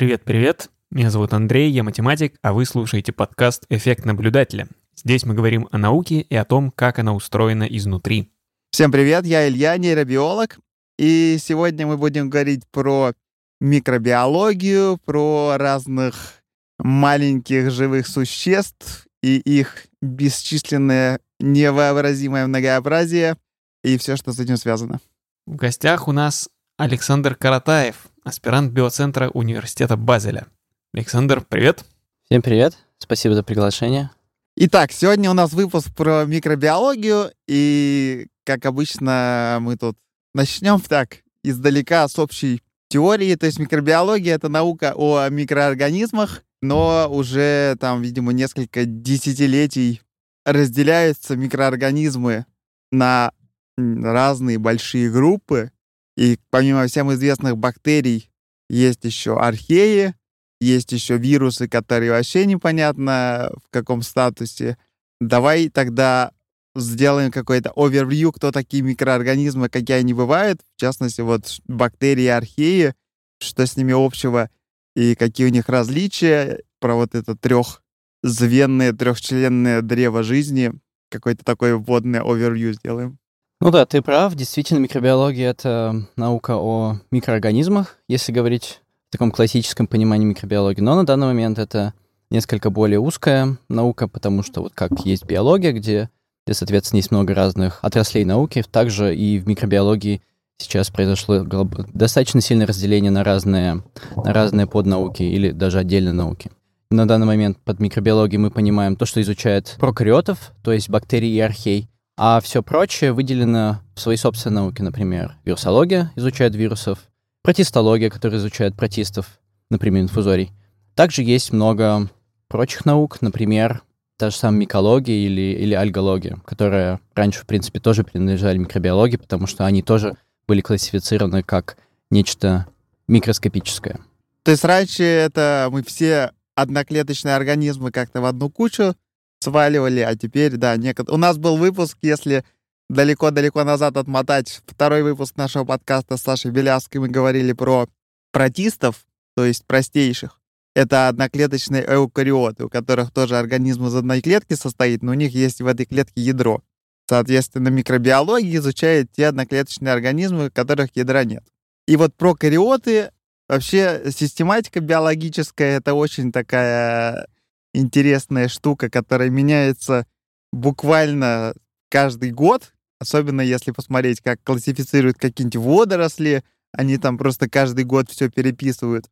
Привет-привет, меня зовут Андрей, я математик, а вы слушаете подкаст «Эффект наблюдателя». Здесь мы говорим о науке и о том, как она устроена изнутри. Всем привет, я Илья, нейробиолог, и сегодня мы будем говорить про микробиологию, про разных маленьких живых существ и их бесчисленное невообразимое многообразие и все, что с этим связано. В гостях у нас Александр Коротаев, аспирант Биоцентра Университета Базеля. Александр, привет. Всем привет, спасибо за приглашение. Итак, сегодня у нас выпуск про микробиологию, и, как обычно, мы тут начнем так, издалека с общей теории. То есть микробиология — это наука о микроорганизмах, но уже там, видимо, несколько десятилетий разделяются микроорганизмы на разные большие группы. И помимо всем известных бактерий есть еще археи, есть еще вирусы, которые вообще непонятно в каком статусе. Давай тогда сделаем какой-то овервью, кто такие микроорганизмы, какие они бывают. В частности, вот бактерии и археи, что с ними общего и какие у них различия. Про вот это трехзвенное, трехчленное древо жизни. Какой-то такой вводный овервью сделаем. Ну да, ты прав. Действительно, микробиология — это наука о микроорганизмах, если говорить в таком классическом понимании микробиологии. Но на данный момент это несколько более узкая наука, потому что вот как есть биология, где, соответственно, есть много разных отраслей науки, также и в микробиологии сейчас произошло достаточно сильное разделение на разные поднауки или даже отдельные науки. На данный момент под микробиологией мы понимаем то, что изучает прокариотов, то есть бактерии и архей, а все прочее выделено в своей собственной науке, например, вирусология изучает вирусов, протистология, которая изучает протистов, например, инфузорий. Также есть много прочих наук, например, та же самая микология или альгология, которые раньше, в принципе, тоже принадлежали микробиологии, потому что они тоже были классифицированы как нечто микроскопическое. То есть раньше это мы все одноклеточные организмы как-то в одну кучу сваливали, а теперь, да, у нас был выпуск, если далеко-далеко назад отмотать, второй выпуск нашего подкаста с Сашей Белявским, мы говорили про протистов, то есть простейших. Это одноклеточные эукариоты, у которых тоже организм из одной клетки состоит, но у них есть в этой клетке ядро. Соответственно, микробиология изучает те одноклеточные организмы, у которых ядра нет. И вот прокариоты, вообще систематика биологическая, это очень такая интересная штука, которая меняется буквально каждый год, особенно если посмотреть, как классифицируют какие-нибудь водоросли, они там просто каждый год все переписывают.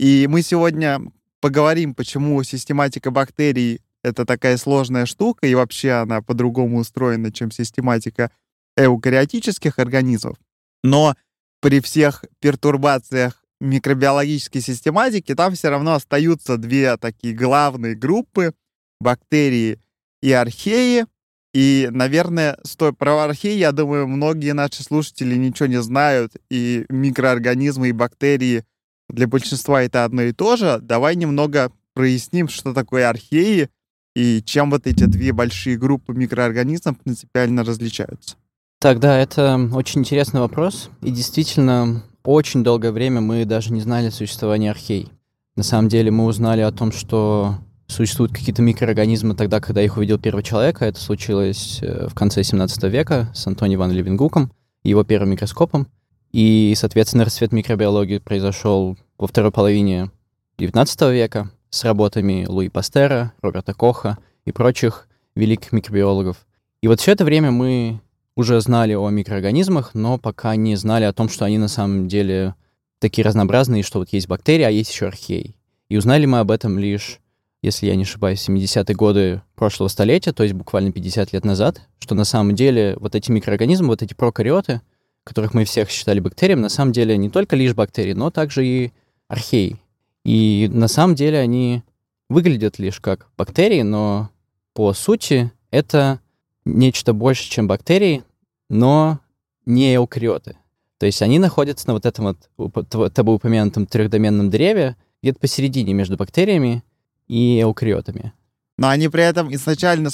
И мы сегодня поговорим, почему систематика бактерий — это такая сложная штука, и вообще она по-другому устроена, чем систематика эукариотических организмов. Но при всех пертурбациях микробиологической систематики там все равно остаются две такие главные группы — бактерии и археи. И, наверное, про археи, я думаю, многие наши слушатели ничего не знают, и микроорганизмы, и бактерии — для большинства это одно и то же. Давай немного проясним, что такое археи и чем вот эти две большие группы микроорганизмов принципиально различаются. Так, да, это очень интересный вопрос. И действительно, очень долгое время мы даже не знали о существовании архей. На самом деле мы узнали о том, что существуют какие-то микроорганизмы тогда, когда их увидел первый человек. Это случилось в конце 17 века с Антони ван Левенгуком и его первым микроскопом. И, соответственно, расцвет микробиологии произошел во второй половине XIX века с работами Луи Пастера, Роберта Коха и прочих великих микробиологов. И вот все это время мы уже знали о микроорганизмах, но пока не знали о том, что они на самом деле такие разнообразные, что вот есть бактерии, а есть еще археи. И узнали мы об этом лишь, если я не ошибаюсь, в 70-е годы прошлого столетия, то есть буквально 50 лет назад, что на самом деле вот эти микроорганизмы, вот эти прокариоты, которых мы всех считали бактериями, на самом деле не только лишь бактерии, но также и археи. И на самом деле они выглядят лишь как бактерии, но по сути это нечто больше, чем бактерии, но не эукариоты. То есть они находятся на вот этом вот тобоупомянутом трехдоменном древе где-то посередине между бактериями и эукариотами. Но они при этом изначально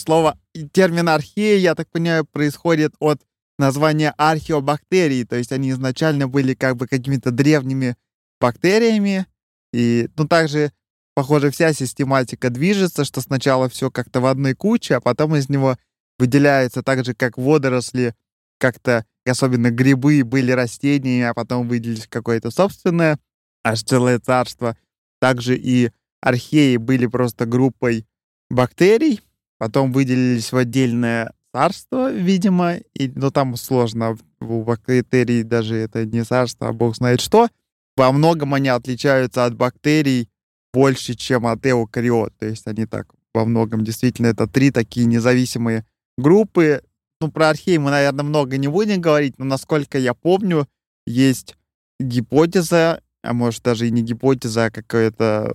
термин археи, я так понимаю, происходит от название археобактерий, то есть они изначально были как бы какими-то древними бактериями, И, ну, также, похоже, вся систематика движется, что сначала все как-то в одной куче, а потом из него выделяется так же, как водоросли, как-то, особенно грибы, были растениями, а потом выделились какое-то собственное, аж целое царство. Также и археи были просто группой бактерий, потом выделились в отдельное царство, видимо, и, ну, там сложно, у бактерий даже это не царство, а бог знает что. Во многом они отличаются от бактерий больше, чем от эукариот, то есть они так во многом действительно это три такие независимые группы. Ну, про археи мы, наверное, много не будем говорить, но, насколько я помню, есть гипотеза, а может даже и не гипотеза, а какое-то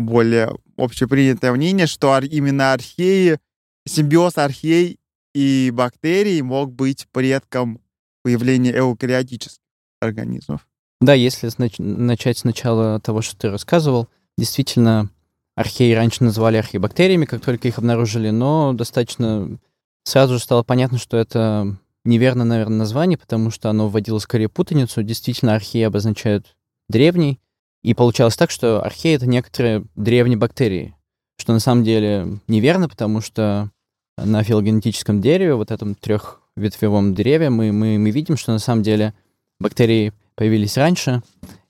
более общепринятое мнение, что именно археи, симбиоз архей и бактерий мог быть предком появления эукариотических организмов. Да, если начать сначала того, что ты рассказывал, действительно, археи раньше называли археобактериями, как только их обнаружили, но достаточно сразу же стало понятно, что это неверно, наверное, название, потому что оно вводило скорее путаницу. Действительно, археи обозначают древний, и получалось так, что археи — это некоторые древние бактерии, что на самом деле неверно, потому что на филогенетическом дереве, вот этом трехветвевом дереве, мы видим, что на самом деле бактерии появились раньше,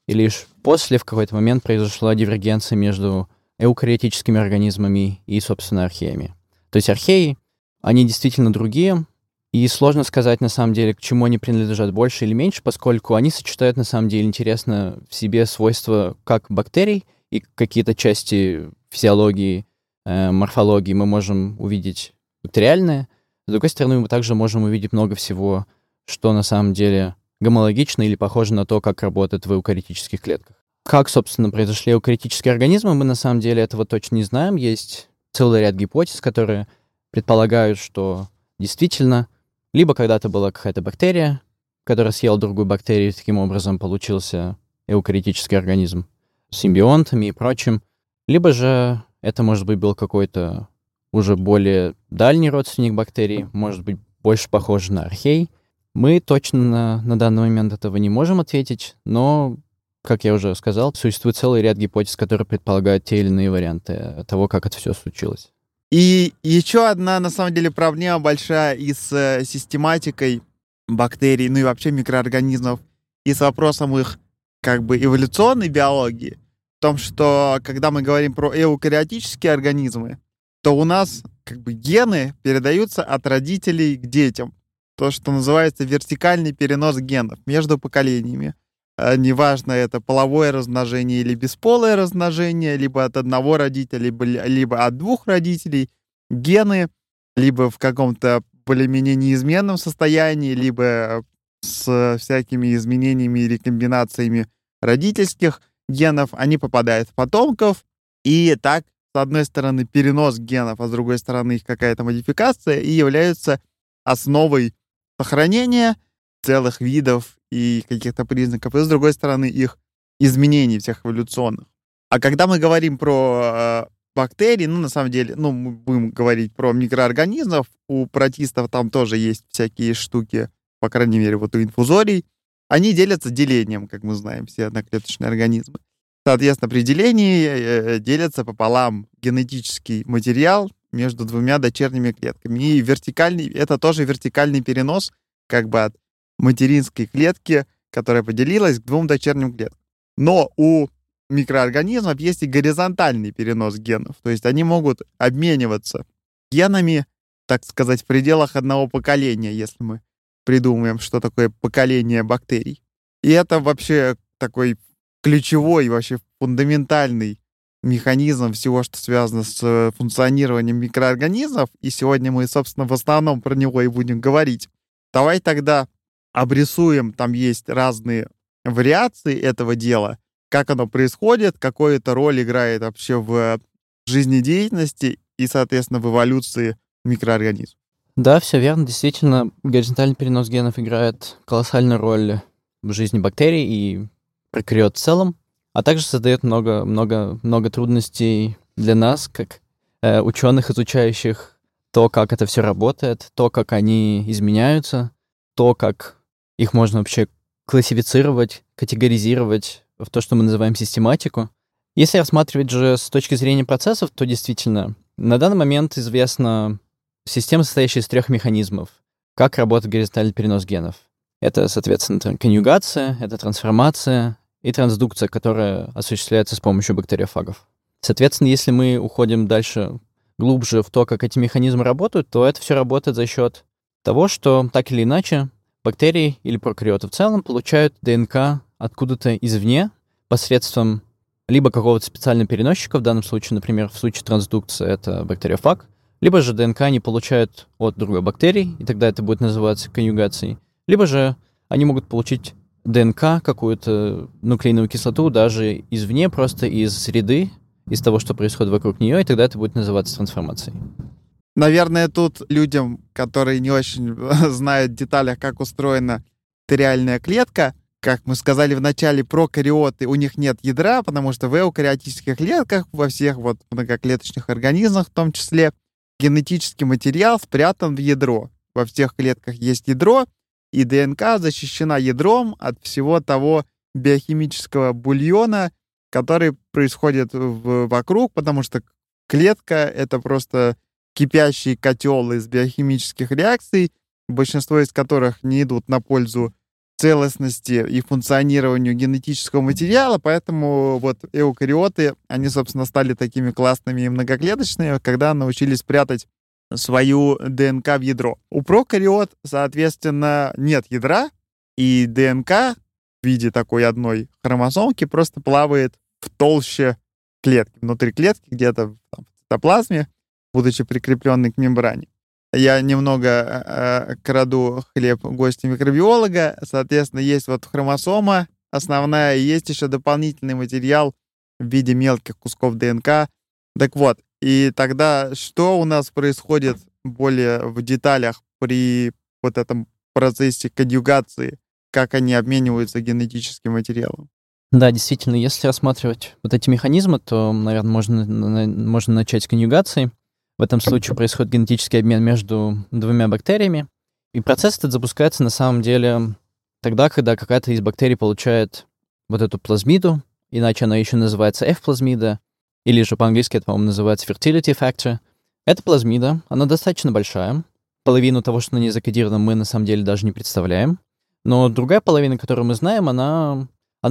и лишь после в какой-то момент произошла дивергенция между эукариотическими организмами и, собственно, археями. То есть археи, они действительно другие, и сложно сказать, на самом деле, к чему они принадлежат больше или меньше, поскольку они сочетают, на самом деле, интересно в себе свойства как бактерий и какие-то части физиологии, морфологии мы можем увидеть бактериальные. С другой стороны, мы также можем увидеть много всего, что на самом деле гомологично или похоже на то, как работает в эукариотических клетках. Как, собственно, произошли эукариотические организмы, мы на самом деле этого точно не знаем. Есть целый ряд гипотез, которые предполагают, что действительно либо когда-то была какая-то бактерия, которая съела другую бактерию, и таким образом получился эукариотический организм с симбионтами и прочим, либо же это, может быть, был какой-то уже более дальний родственник бактерий, может быть, больше похож на архей. Мы точно на данный момент этого не можем ответить, но, как я уже сказал, существует целый ряд гипотез, которые предполагают те или иные варианты того, как это все случилось. И еще одна, на самом деле, проблема большая и с систематикой бактерий, ну и вообще микроорганизмов, и с вопросом их как бы эволюционной биологии, в том, что когда мы говорим про эукариотические организмы, то у нас как бы гены передаются от родителей к детям. То, что называется вертикальный перенос генов между поколениями. Неважно, это половое размножение или бесполое размножение, либо от одного родителя, либо от двух родителей, гены, либо в каком-то более-менее неизменном состоянии, либо с всякими изменениями и рекомбинациями родительских генов, они попадают в потомков, и так, с одной стороны, перенос генов, а с другой стороны, их какая-то модификация, и являются основой сохранения целых видов и каких-то признаков, и, с другой стороны, их изменений всех эволюционных. А когда мы говорим про бактерии, ну, на самом деле, ну, мы будем говорить про микроорганизмов, у протистов там тоже есть всякие штуки, по крайней мере, вот у инфузорий, они делятся делением, как мы знаем, все одноклеточные организмы. Соответственно, при делении делятся пополам генетический материал между двумя дочерними клетками. И вертикальный, это тоже вертикальный перенос как бы от материнской клетки, которая поделилась, к двум дочерним клеткам. Но у микроорганизмов есть и горизонтальный перенос генов. То есть они могут обмениваться генами, так сказать, в пределах одного поколения, если мы придумаем, что такое поколение бактерий. И это вообще такой ключевой, вообще фундаментальный механизм всего, что связано с функционированием микроорганизмов, и сегодня мы, собственно, в основном про него и будем говорить. Давай тогда обрисуем, там есть разные вариации этого дела, как оно происходит, какую это роль играет вообще в жизнедеятельности и, соответственно, в эволюции микроорганизмов. Да, все верно, действительно, горизонтальный перенос генов играет колоссальную роль в жизни бактерий и прокариот в целом, а также создает много трудностей для нас, как ученых, изучающих то, как это все работает, то, как они изменяются, то, как их можно вообще классифицировать, категоризировать в то, что мы называем систематику. Если рассматривать же с точки зрения процессов, то действительно, на данный момент известна система, состоящая из 3 механизмов, как работает горизонтальный перенос генов. Это, соответственно, конъюгация, это трансформация и трансдукция, которая осуществляется с помощью бактериофагов. Соответственно, если мы уходим дальше, глубже в то, как эти механизмы работают, то это все работает за счет того, что так или иначе бактерии или прокариоты в целом получают ДНК откуда-то извне посредством либо какого-то специального переносчика, в данном случае, например, в случае трансдукции это бактериофаг, либо же ДНК они получают от другой бактерии, и тогда это будет называться конъюгацией, либо же они могут получить ДНК, какую-то нуклеиновую кислоту даже извне, просто из среды, из того, что происходит вокруг нее, и тогда это будет называться трансформацией. Наверное, тут людям, которые не очень знают в деталях, как устроена бактериальная клетка, как мы сказали в начале, прокариоты, у них нет ядра, потому что в эукариотических клетках, во всех вот многоклеточных организмах в том числе, генетический материал спрятан в ядро. Во всех клетках есть ядро, и ДНК защищена ядром от всего того биохимического бульона, который происходит вокруг, потому что клетка — это просто кипящий котел из биохимических реакций, большинство из которых не идут на пользу целостности и функционированию генетического материала, поэтому вот эукариоты, они, собственно, стали такими классными и многоклеточными, когда научились прятать свою ДНК в ядро. У прокариот, соответственно, нет ядра, и ДНК в виде такой одной хромосомки просто плавает в толще клетки, внутри клетки, где-то там, в цитоплазме, будучи прикрепленной к мембране. Я немного краду хлеб гостя микробиолога. Соответственно, есть вот хромосома основная, и есть еще дополнительный материал в виде мелких кусков ДНК. Так вот, и тогда что у нас происходит более в деталях при вот этом процессе конъюгации, как они обмениваются генетическим материалом? Да, действительно, если рассматривать вот эти механизмы, то, наверное, можно начать с конъюгации. В этом случае происходит генетический обмен между двумя бактериями. И процесс этот запускается на самом деле тогда, когда какая-то из бактерий получает вот эту плазмиду, иначе она еще называется F-плазмида, или же по-английски это, по-моему, называется fertility factor. Эта плазмида, она достаточно большая. Половину того, что на ней закодировано, мы на самом деле даже не представляем. Но другая половина, которую мы знаем, она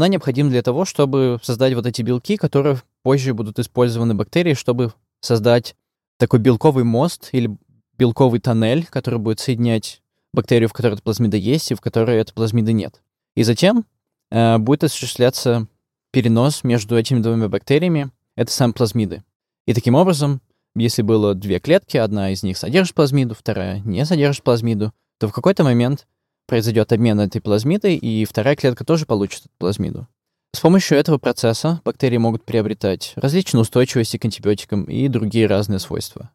необходима для того, чтобы создать вот эти белки, которые позже будут использованы бактерией, чтобы создать такой белковый мост или белковый тоннель, который будет соединять бактерию, в которой эта плазмида есть, и в которой этой плазмиды нет. И затем будет осуществляться перенос между этими двумя бактериями этой самой плазмиды. И таким образом, если было 2 клетки, одна из них содержит плазмиду, вторая не содержит плазмиду, то в какой-то момент произойдет обмен этой плазмидой, и вторая клетка тоже получит эту плазмиду. С помощью этого процесса бактерии могут приобретать различную устойчивость к антибиотикам и другие разные свойства.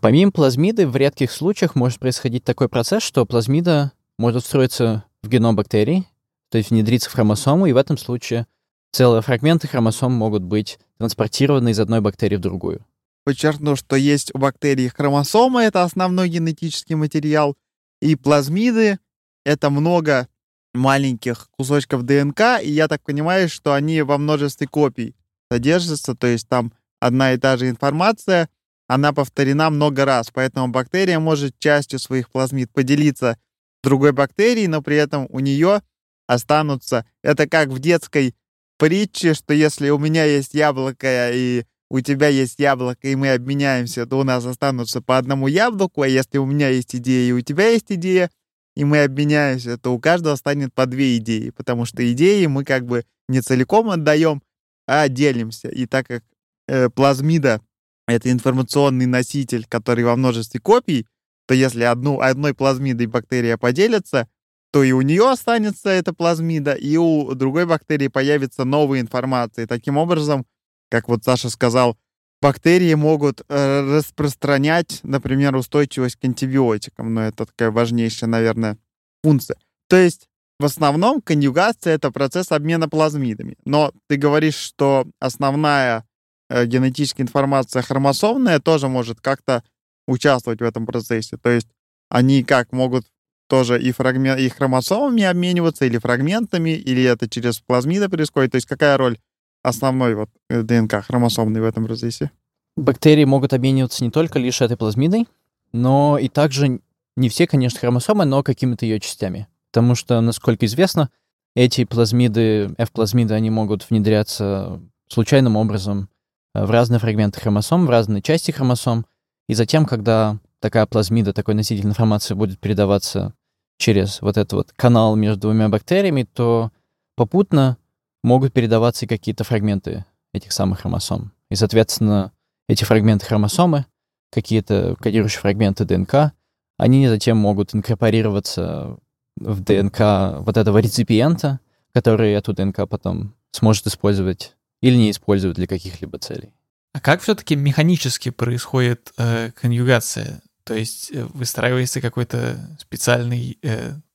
Помимо плазмиды, в редких случаях может происходить такой процесс, что плазмида может встроиться в геном бактерий, то есть внедриться в хромосому, и в этом случае целые фрагменты хромосом могут быть транспортированы из одной бактерии в другую. Подчеркну, что есть у бактерий хромосомы, это основной генетический материал, и плазмиды — это много маленьких кусочков ДНК, и я так понимаю, что они во множестве копий содержатся, то есть там одна и та же информация, она повторена много раз, поэтому бактерия может частью своих плазмид поделиться с другой бактерией, но при этом у нее останутся... Это как в детской притче, что если у меня есть яблоко и у тебя есть яблоко, и мы обменяемся, то у нас останутся по одному яблоку, а если у меня есть идея и у тебя есть идея, и мы обменяемся, то у каждого станет по 2 идеи, потому что идеи мы как бы не целиком отдаем, а делимся. И так как плазмида — это информационный носитель, который во множестве копий, то если одной плазмидой бактерия поделится, то и у нее останется эта плазмида, и у другой бактерии появится новая информация. Таким образом, как вот Саша сказал, бактерии могут распространять, например, устойчивость к антибиотикам, но это такая важнейшая, наверное, функция. То есть в основном конъюгация — это процесс обмена плазмидами. Но ты говоришь, что основная генетическая информация хромосомная тоже может как-то участвовать в этом процессе. То есть они как могут тоже и хромосомами обмениваться, или фрагментами, или это через плазмиды происходит. То есть какая роль основной вот ДНК хромосомный в этом разрезе. Бактерии могут обмениваться не только лишь этой плазмидой, но и также не все, конечно, хромосомы, но какими-то ее частями. Потому что, насколько известно, эти плазмиды, F-плазмиды, они могут внедряться случайным образом в разные фрагменты хромосом, в разные части хромосом. И затем, когда такая плазмида, такой носитель информации будет передаваться через вот этот вот канал между двумя бактериями, то попутно могут передаваться и какие-то фрагменты этих самых хромосом. И, соответственно, эти фрагменты хромосомы, какие-то кодирующие фрагменты ДНК, они затем могут инкорпорироваться в ДНК вот этого реципиента, который эту ДНК потом сможет использовать или не использовать для каких-либо целей. А как все-таки механически происходит конъюгация? То есть выстраивается какой-то специальный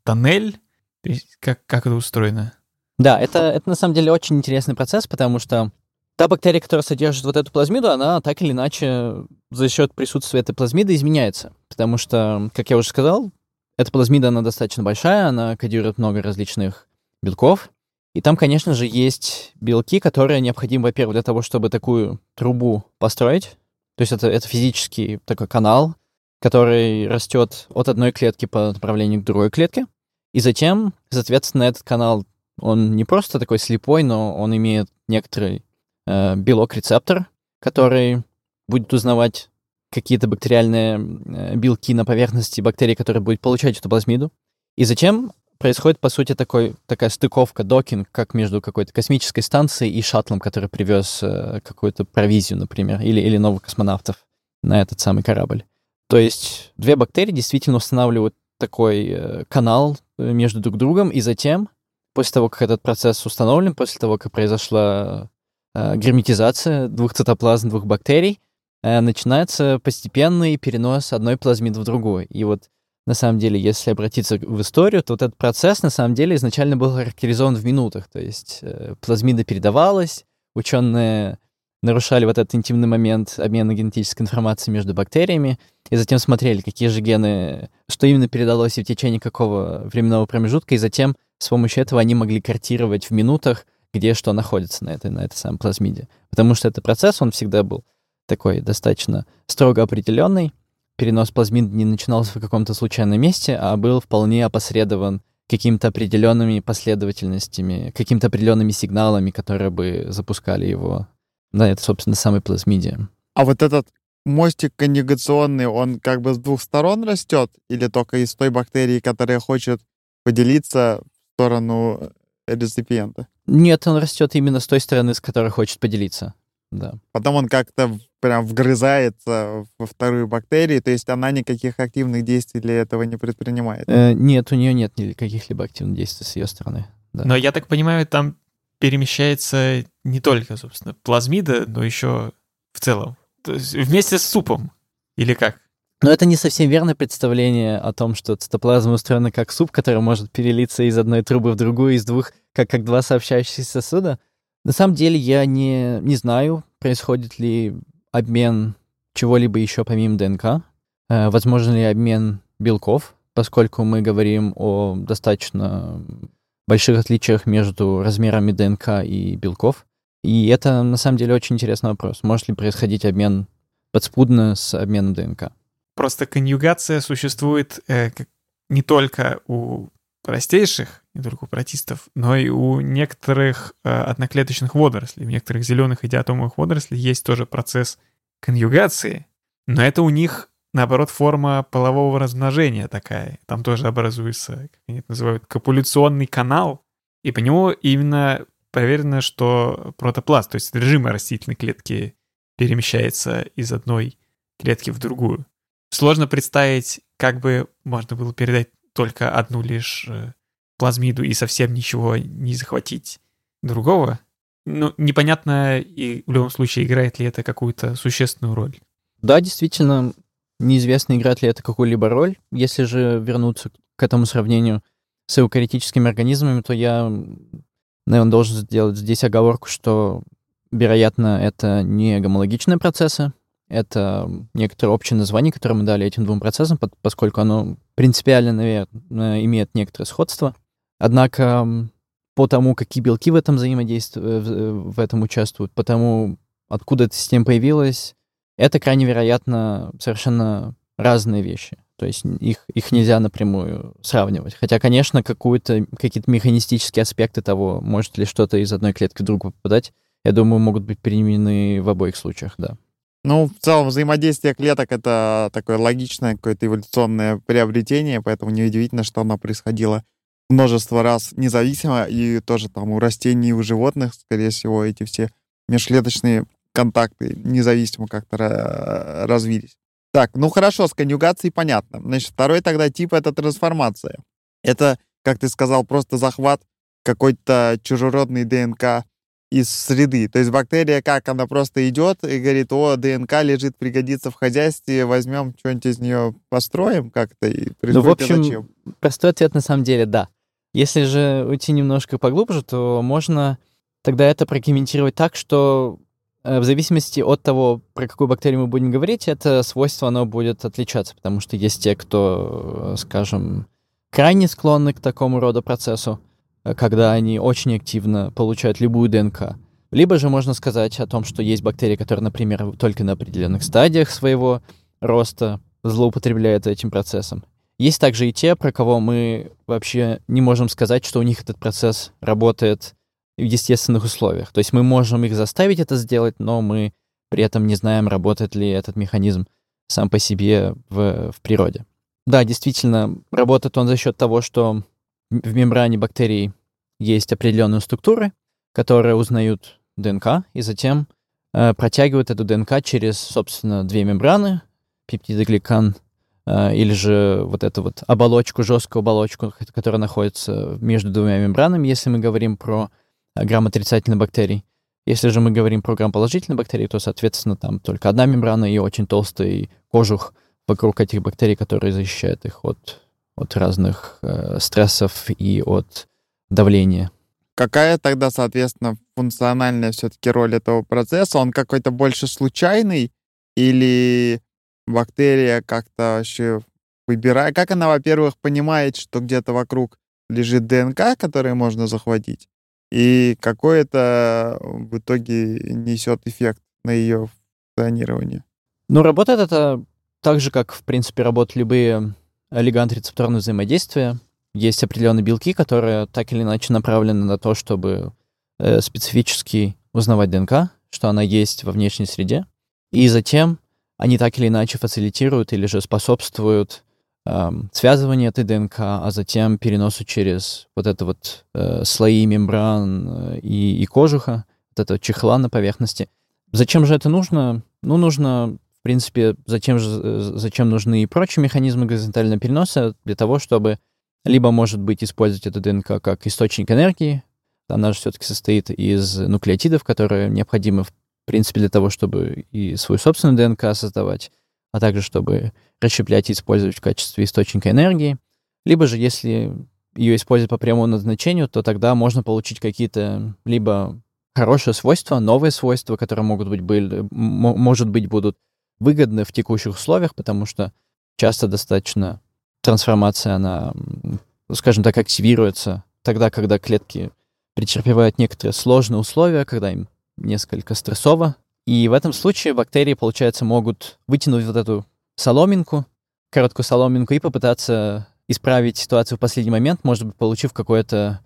тоннель? То есть как это устроено? Да, это на самом деле очень интересный процесс, потому что та бактерия, которая содержит вот эту плазмиду, она так или иначе за счет присутствия этой плазмиды изменяется. Потому что, как я уже сказал, эта плазмида, она достаточно большая, она кодирует много различных белков. И там, конечно же, есть белки, которые необходимы, во-первых, для того, чтобы такую трубу построить. То есть это физический такой канал, который растет от одной клетки по направлению к другой клетке. И затем, соответственно, этот канал, он не просто такой слепой, но он имеет некоторый белок-рецептор, который будет узнавать какие-то бактериальные белки на поверхности бактерий, которые будут получать эту плазмиду. И затем происходит, по сути, такая стыковка, докинг, как между какой-то космической станцией и шаттлом, который привез какую-то провизию, например, или новых космонавтов на этот самый корабль. То есть две бактерии действительно устанавливают такой канал между друг другом, и затем, после того, как этот процесс установлен, после того, как произошла герметизация двух цитоплазм, двух бактерий, начинается постепенный перенос одной плазмиды в другую. И вот на самом деле, если обратиться в историю, то вот этот процесс, на самом деле, изначально был характеризован в минутах. То есть плазмида передавалась, ученые нарушали вот этот интимный момент обмена генетической информацией между бактериями, и затем смотрели, какие же гены, что именно передалось и в течение какого временного промежутка, и затем с помощью этого они могли картировать в минутах, где что находится на этой самой плазмиде. Потому что этот процесс, он всегда был такой достаточно строго определенный. Перенос плазмид не начинался в каком-то случайном месте, а был вполне опосредован какими-то определенными последовательностями, какими-то определенными сигналами, которые бы запускали его на это, собственно, самой плазмиде. А вот этот мостик конъюгационный, он как бы с двух сторон растет? Или только из той бактерии, которая хочет поделиться, в сторону реципиента? Нет, он растет именно с той стороны, с которой хочет поделиться. Да. Потом он как-то прям вгрызается во вторую бактерию, то есть она никаких активных действий для этого не предпринимает? Нет, у нее нет каких-либо активных действий с ее стороны. Да. Но я так понимаю, там перемещается не только, собственно, плазмида, но еще в целом. То есть вместе с супом, или как? Но это не совсем верное представление о том, что цитоплазма устроена как суп, который может перелиться из одной трубы в другую, из двух, как два сообщающихся сосуда. На самом деле я не знаю, происходит ли обмен чего-либо еще помимо ДНК, возможен ли обмен белков, поскольку мы говорим о достаточно больших отличиях между размерами ДНК и белков. И это на самом деле очень интересный вопрос. Может ли происходить обмен подспудно с обменом ДНК? Просто конъюгация существует не только у простейших, не только у протистов, но и у некоторых одноклеточных водорослей, у некоторых зеленых и диатомовых водорослей есть тоже процесс конъюгации, но это у них, наоборот, форма полового размножения такая. Там тоже образуется, как они это называют, копуляционный канал, и по нему именно проверено, что протопласт, то есть содержимое растительной клетки, перемещается из одной клетки в другую. Сложно представить, как бы можно было передать только одну лишь плазмиду и совсем ничего не захватить другого. Ну, непонятно, и в любом случае, играет ли это какую-то существенную роль. Да, действительно, неизвестно, играет ли это какую-либо роль. Если же вернуться к этому сравнению с эукариотическими организмами, то я, наверное, должен сделать здесь оговорку, что, вероятно, это не гомологичные процессы, это некоторое общее название, которое мы дали этим двум процессам, поскольку оно принципиально, наверное, имеет некоторое сходство. Однако по тому, какие белки в этом взаимодействуют, в этом участвуют, по тому, откуда эта система появилась, это крайне вероятно совершенно разные вещи. То есть их нельзя напрямую сравнивать. Хотя, конечно, какие-то механистические аспекты того, может ли что-то из одной клетки в другую попадать, я думаю, могут быть применены в обоих случаях, да. Ну, в целом, взаимодействие клеток — это такое логичное какое-то эволюционное приобретение, поэтому неудивительно, что оно происходило множество раз независимо, и тоже там у растений и у животных, скорее всего, эти все межклеточные контакты независимо как-то развились. Так, ну хорошо, с конъюгацией понятно. Значит, второй тогда тип — это трансформация. Это, как ты сказал, просто захват какой-то чужеродной ДНК из среды. То есть бактерия, как она просто идет и говорит: о, ДНК лежит, пригодится в хозяйстве, возьмем что-нибудь из нее, построим как-то и придумаем. Ну, в общем, простой ответ на самом деле — да. Если же уйти немножко поглубже, то можно тогда это прокомментировать так, что в зависимости от того, про какую бактерию мы будем говорить, это свойство, оно будет отличаться, потому что есть те, кто, скажем, крайне склонны к такому роду процессу, когда они очень активно получают любую ДНК. Либо же можно сказать о том, что есть бактерии, которые, например, только на определенных стадиях своего роста злоупотребляют этим процессом. Есть также и те, про кого мы вообще не можем сказать, что у них этот процесс работает в естественных условиях. То есть мы можем их заставить это сделать, но мы при этом не знаем, работает ли этот механизм сам по себе в природе. Да, действительно, работает он за счет того, что в мембране бактерий есть определенные структуры, которые узнают ДНК и затем протягивают эту ДНК через, собственно, две мембраны, пептидогликан или же вот эту вот оболочку, жесткую оболочку, которая находится между двумя мембранами, если мы говорим про грамм-отрицательных бактерий. Если же мы говорим про грамм-положительных бактерий, то, соответственно, там только одна мембрана и очень толстый кожух вокруг этих бактерий, которые защищают их от разных стрессов и от давления. Какая тогда, соответственно, функциональная все-таки роль этого процесса? Он какой-то больше случайный или бактерия как-то вообще выбирает? Как она, во-первых, понимает, что где-то вокруг лежит ДНК, которую можно захватить? И какой это в итоге несет эффект на ее функционирование? Ну, работает это так же, как, в принципе, работают любые лигант-рецепторные взаимодействия. Есть определенные белки, которые так или иначе направлены на то, чтобы специфически узнавать ДНК, что она есть во внешней среде. И затем они так или иначе фасилитируют или же способствуют связывание этой ДНК, а затем переносу через вот это вот слои мембран и кожуха, вот этого чехла на поверхности. Зачем же это нужно? Ну, нужно, в принципе, зачем нужны и прочие механизмы горизонтального переноса? Для того, чтобы либо, может быть, использовать эту ДНК как источник энергии, она же все-таки состоит из нуклеотидов, которые необходимы, в принципе, для того, чтобы и свою собственную ДНК создавать, а также чтобы расщеплять и использовать в качестве источника энергии. Либо же, если ее использовать по прямому назначению, то тогда можно получить какие-то либо хорошие свойства, новые свойства, которые будут выгодны в текущих условиях, потому что часто достаточно трансформация, она, скажем так, активируется тогда, когда клетки претерпевают некоторые сложные условия, когда им несколько стрессово. И в этом случае бактерии, получается, могут вытянуть вот эту короткую соломинку и попытаться исправить ситуацию в последний момент, может быть, получив какое-то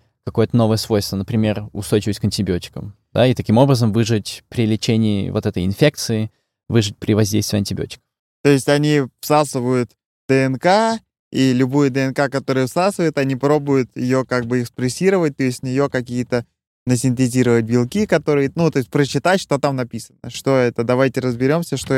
новое свойство, например, устойчивость к антибиотикам. Да, и таким образом выжить при лечении вот этой инфекции, выжить при воздействии антибиотиков. То есть они всасывают ДНК, и любую ДНК, которую всасывают, они пробуют ее как бы экспрессировать, то есть с нее какие-то насинтезировать белки, которые, ну, то есть прочитать, что там написано, что это, давайте разберемся, что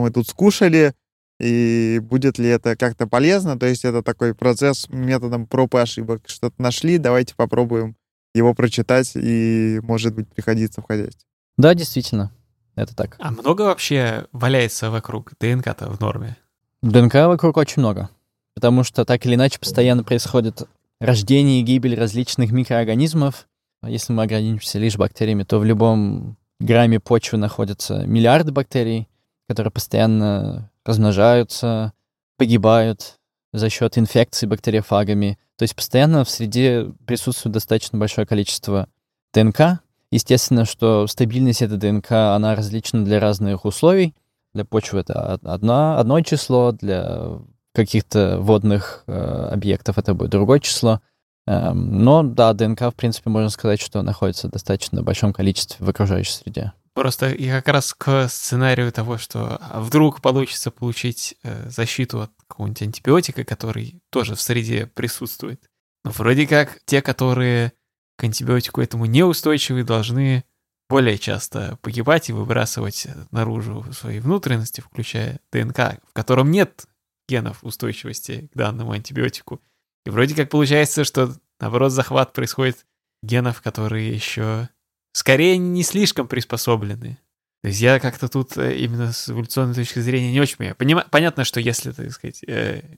мы тут скушали, и будет ли это как-то полезно, то есть это такой процесс методом проб и ошибок, что-то нашли, давайте попробуем его прочитать и, может быть, пригодится в хозяйстве. Да, действительно, это так. А много вообще валяется вокруг ДНК-то в норме? ДНК вокруг очень много, потому что так или иначе постоянно происходит рождение и гибель различных микроорганизмов. Если мы ограничимся лишь бактериями, то в любом грамме почвы находятся миллиарды бактерий, которые постоянно размножаются, погибают за счет инфекций бактериофагами. То есть постоянно в среде присутствует достаточно большое количество ДНК. Естественно, что стабильность этой ДНК, она различна для разных условий. Для почвы это одно число, для каких-то водных объектов это будет другое число. Но да, ДНК, в принципе, можно сказать, что находится в достаточно большом количестве в окружающей среде. Просто и как раз к сценарию того, что вдруг получится получить защиту от какого-нибудь антибиотика, который тоже в среде присутствует. Но вроде как те, которые к антибиотику этому неустойчивы, должны более часто погибать и выбрасывать наружу свои внутренности, включая ДНК, в котором нет генов устойчивости к данному антибиотику. И вроде как получается, что наоборот захват происходит генов, которые еще скорее не слишком приспособлены. То есть я как-то тут именно с эволюционной точки зрения не очень понимаю. Понятно, что если, так сказать,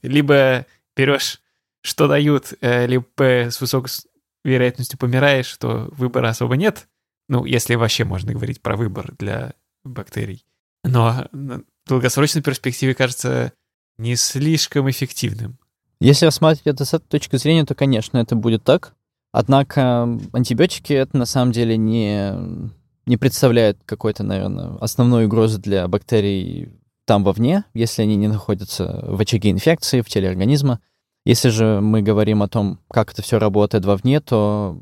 либо берешь, что дают, либо с высокой вероятностью помираешь, то выбора особо нет. Ну, если вообще можно говорить про выбор для бактерий. Но в долгосрочной перспективе кажется не слишком эффективным. Если рассматривать это с этой точки зрения, то, конечно, это будет так. Однако антибиотики это на самом деле не представляют какой-то, наверное, основной угрозы для бактерий там вовне, если они не находятся в очаге инфекции, в теле организма. Если же мы говорим о том, как это все работает вовне, то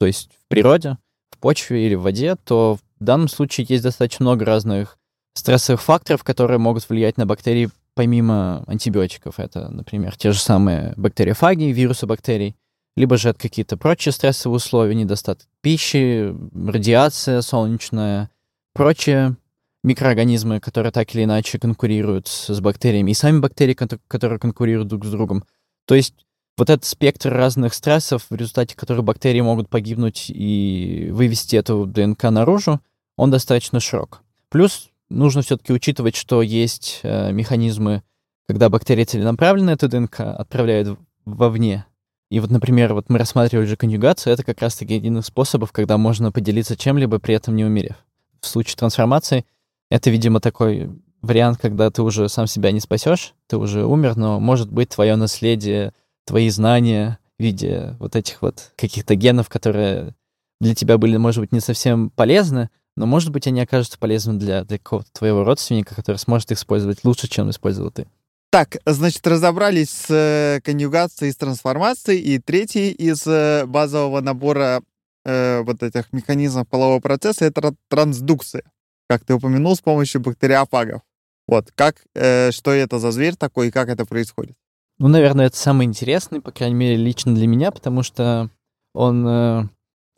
есть в природе, в почве или в воде, то в данном случае есть достаточно много разных стрессовых факторов, которые могут влиять на бактерии помимо антибиотиков. Это, например, те же самые бактериофаги, вирусы бактерий, либо же от какие-то прочие стрессовые условия, недостаток пищи, радиация солнечная, прочие микроорганизмы, которые так или иначе конкурируют с бактериями, и сами бактерии, которые конкурируют друг с другом. То есть вот этот спектр разных стрессов, в результате которых бактерии могут погибнуть и вывести эту ДНК наружу, он достаточно широк. Плюс нужно все-таки учитывать, что есть механизмы, когда бактерии целенаправленно эту ДНК отправляют вовне. И вот, например, мы рассматривали же конъюгацию, это как раз-таки один из способов, когда можно поделиться чем-либо, при этом не умерев. В случае трансформации это, видимо, такой вариант, когда ты уже сам себя не спасешь, ты уже умер, но, может быть, твое наследие, твои знания в виде вот этих вот каких-то генов, которые для тебя были, может быть, не совсем полезны, но, может быть, они окажутся полезны для какого-то твоего родственника, который сможет их использовать лучше, чем использовал ты. Так, значит, разобрались с конъюгацией, с трансформацией. И третий из базового набора вот этих механизмов полового процесса — это трансдукция, как ты упомянул, с помощью бактериофагов. Вот, что это за зверь такой и как это происходит? Ну, наверное, это самый интересный, по крайней мере, лично для меня, потому что он в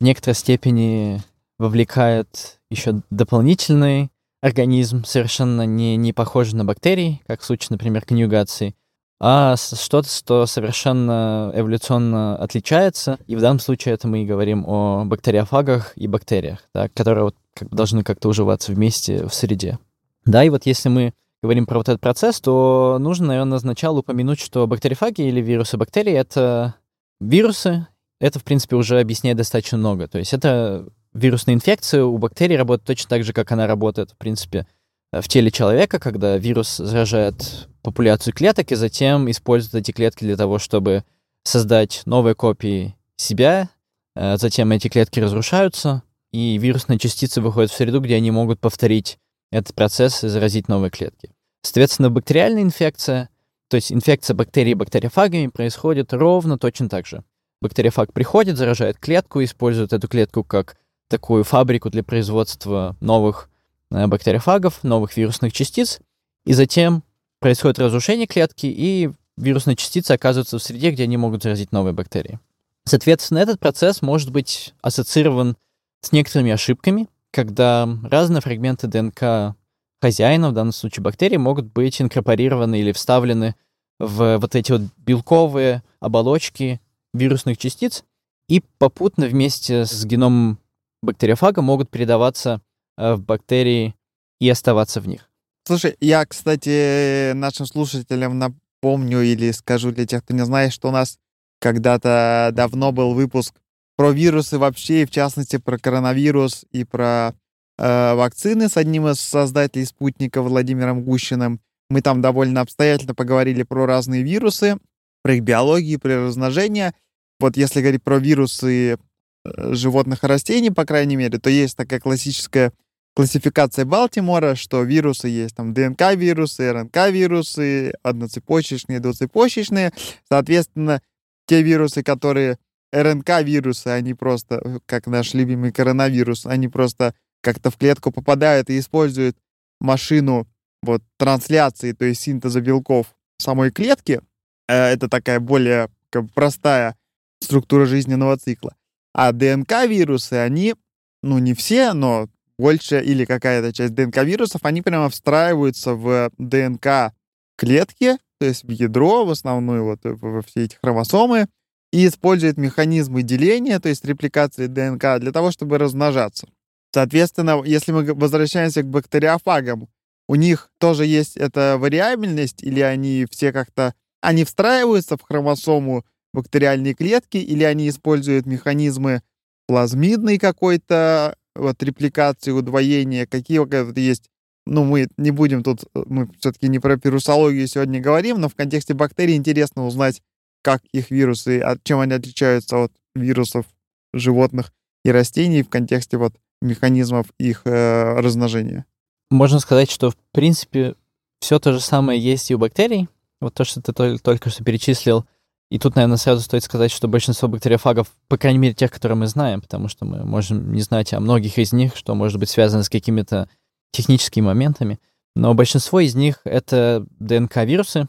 некоторой степени вовлекает еще дополнительный организм, совершенно не похож на бактерии, как в случае, например, конъюгации, а что-то, что совершенно эволюционно отличается. И в данном случае это мы и говорим о бактериофагах и бактериях, да, которые вот должны как-то уживаться вместе в среде. Да, и вот если мы говорим про вот этот процесс, то нужно, наверное, сначала упомянуть, что бактериофаги или вирусы бактерий — это вирусы. Это, в принципе, уже объясняет достаточно много. То есть это вирусная инфекция у бактерий работает точно так же, как она работает, в принципе, в теле человека, когда вирус заражает популяцию клеток и затем использует эти клетки для того, чтобы создать новые копии себя. Затем эти клетки разрушаются, и вирусные частицы выходят в среду, где они могут повторить этот процесс и заразить новые клетки. Соответственно, бактериальная инфекция, то есть инфекция бактерий бактериофагами, происходит ровно точно так же. Бактериофаг приходит, заражает клетку, использует эту клетку как такую фабрику для производства новых бактериофагов, новых вирусных частиц, и затем происходит разрушение клетки, и вирусные частицы оказываются в среде, где они могут заразить новые бактерии. Соответственно, этот процесс может быть ассоциирован с некоторыми ошибками, когда разные фрагменты ДНК хозяина, в данном случае бактерий, могут быть инкорпорированы или вставлены в вот эти вот белковые оболочки вирусных частиц, и попутно вместе с геномом бактериофага могут передаваться в бактерии и оставаться в них. Слушай, я, кстати, нашим слушателям напомню или скажу для тех, кто не знает, что у нас когда-то давно был выпуск про вирусы вообще, и в частности про коронавирус и про вакцины с одним из создателей «Спутника» Владимиром Гущиным. Мы там довольно обстоятельно поговорили про разные вирусы, про их биологию, про размножение. Вот если говорить про вирусы животных и растений, по крайней мере, то есть такая классическая классификация Балтимора, что вирусы есть там ДНК-вирусы, РНК-вирусы, одноцепочечные, двуцепочечные. Соответственно, те вирусы, которые РНК-вирусы, они просто, как наш любимый коронавирус, они просто как-то в клетку попадают и используют машину вот трансляции, то есть синтеза белков самой клетки. Это такая более как бы простая структура жизненного цикла. А ДНК-вирусы, они, ну не все, но больше или какая-то часть ДНК-вирусов, они прямо встраиваются в ДНК клетки, то есть в ядро, в основную, вот во все эти хромосомы, и используют механизмы деления, то есть репликации ДНК, для того, чтобы размножаться. Соответственно, если мы возвращаемся к бактериофагам, у них тоже есть эта вариабельность, или они все как-то... Они встраиваются в хромосому бактериальной клетки, или они используют механизмы плазмидной какой-то вот, репликации, удвоения, какие вот есть... Ну, мы не будем тут... Мы все-таки не про вирусологию сегодня говорим, но в контексте бактерий интересно узнать, как их вирусы, чем они отличаются от вирусов животных и растений в контексте вот механизмов их размножения. Можно сказать, что, в принципе, все то же самое есть и у бактерий. Вот то, что ты только что перечислил. И тут, наверное, сразу стоит сказать, что большинство бактериофагов, по крайней мере, тех, которые мы знаем, потому что мы можем не знать о многих из них, что может быть связано с какими-то техническими моментами. Но большинство из них — это ДНК-вирусы.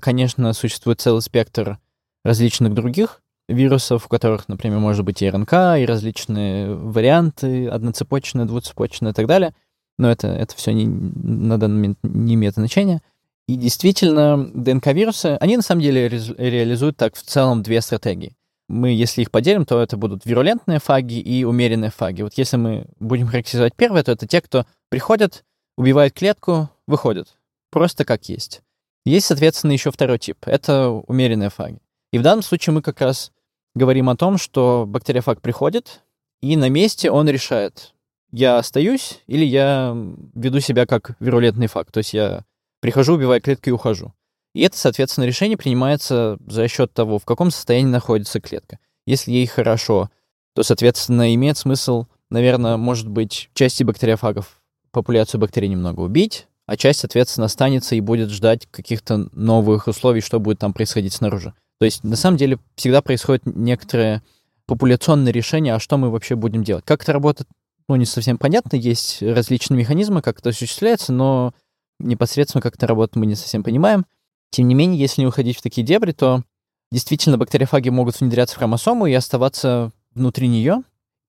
Конечно, существует целый спектр различных других вирусов, у которых, например, может быть и РНК, и различные варианты, одноцепочные, двуцепочные и так далее. Но это все на данный момент не имеет значения. И действительно, ДНК-вирусы, они на самом деле реализуют так в целом две стратегии. Мы, если их поделим, то это будут вирулентные фаги и умеренные фаги. Вот если мы будем характеризовать первое, то это те, кто приходят, убивают клетку, выходят. Просто как есть. Есть, соответственно, еще второй тип. Это умеренные фаги. И в данном случае мы как раз говорим о том, что бактериофаг приходит, и на месте он решает, я остаюсь или я веду себя как вирулентный фаг. То есть я прихожу, убиваю клетку и ухожу. И это, соответственно, решение принимается за счет того, в каком состоянии находится клетка. Если ей хорошо, то, соответственно, имеет смысл, наверное, может быть, части бактериофагов, популяцию бактерий немного убить, а часть, соответственно, останется и будет ждать каких-то новых условий, что будет там происходить снаружи. То есть, на самом деле, всегда происходит некоторое популяционное решение, а что мы вообще будем делать. Как это работает, ну, не совсем понятно. Есть различные механизмы, как это осуществляется, но непосредственно как это работает, мы не совсем понимаем. Тем не менее, если не уходить в такие дебри, то действительно бактериофаги могут внедряться в хромосому и оставаться внутри нее,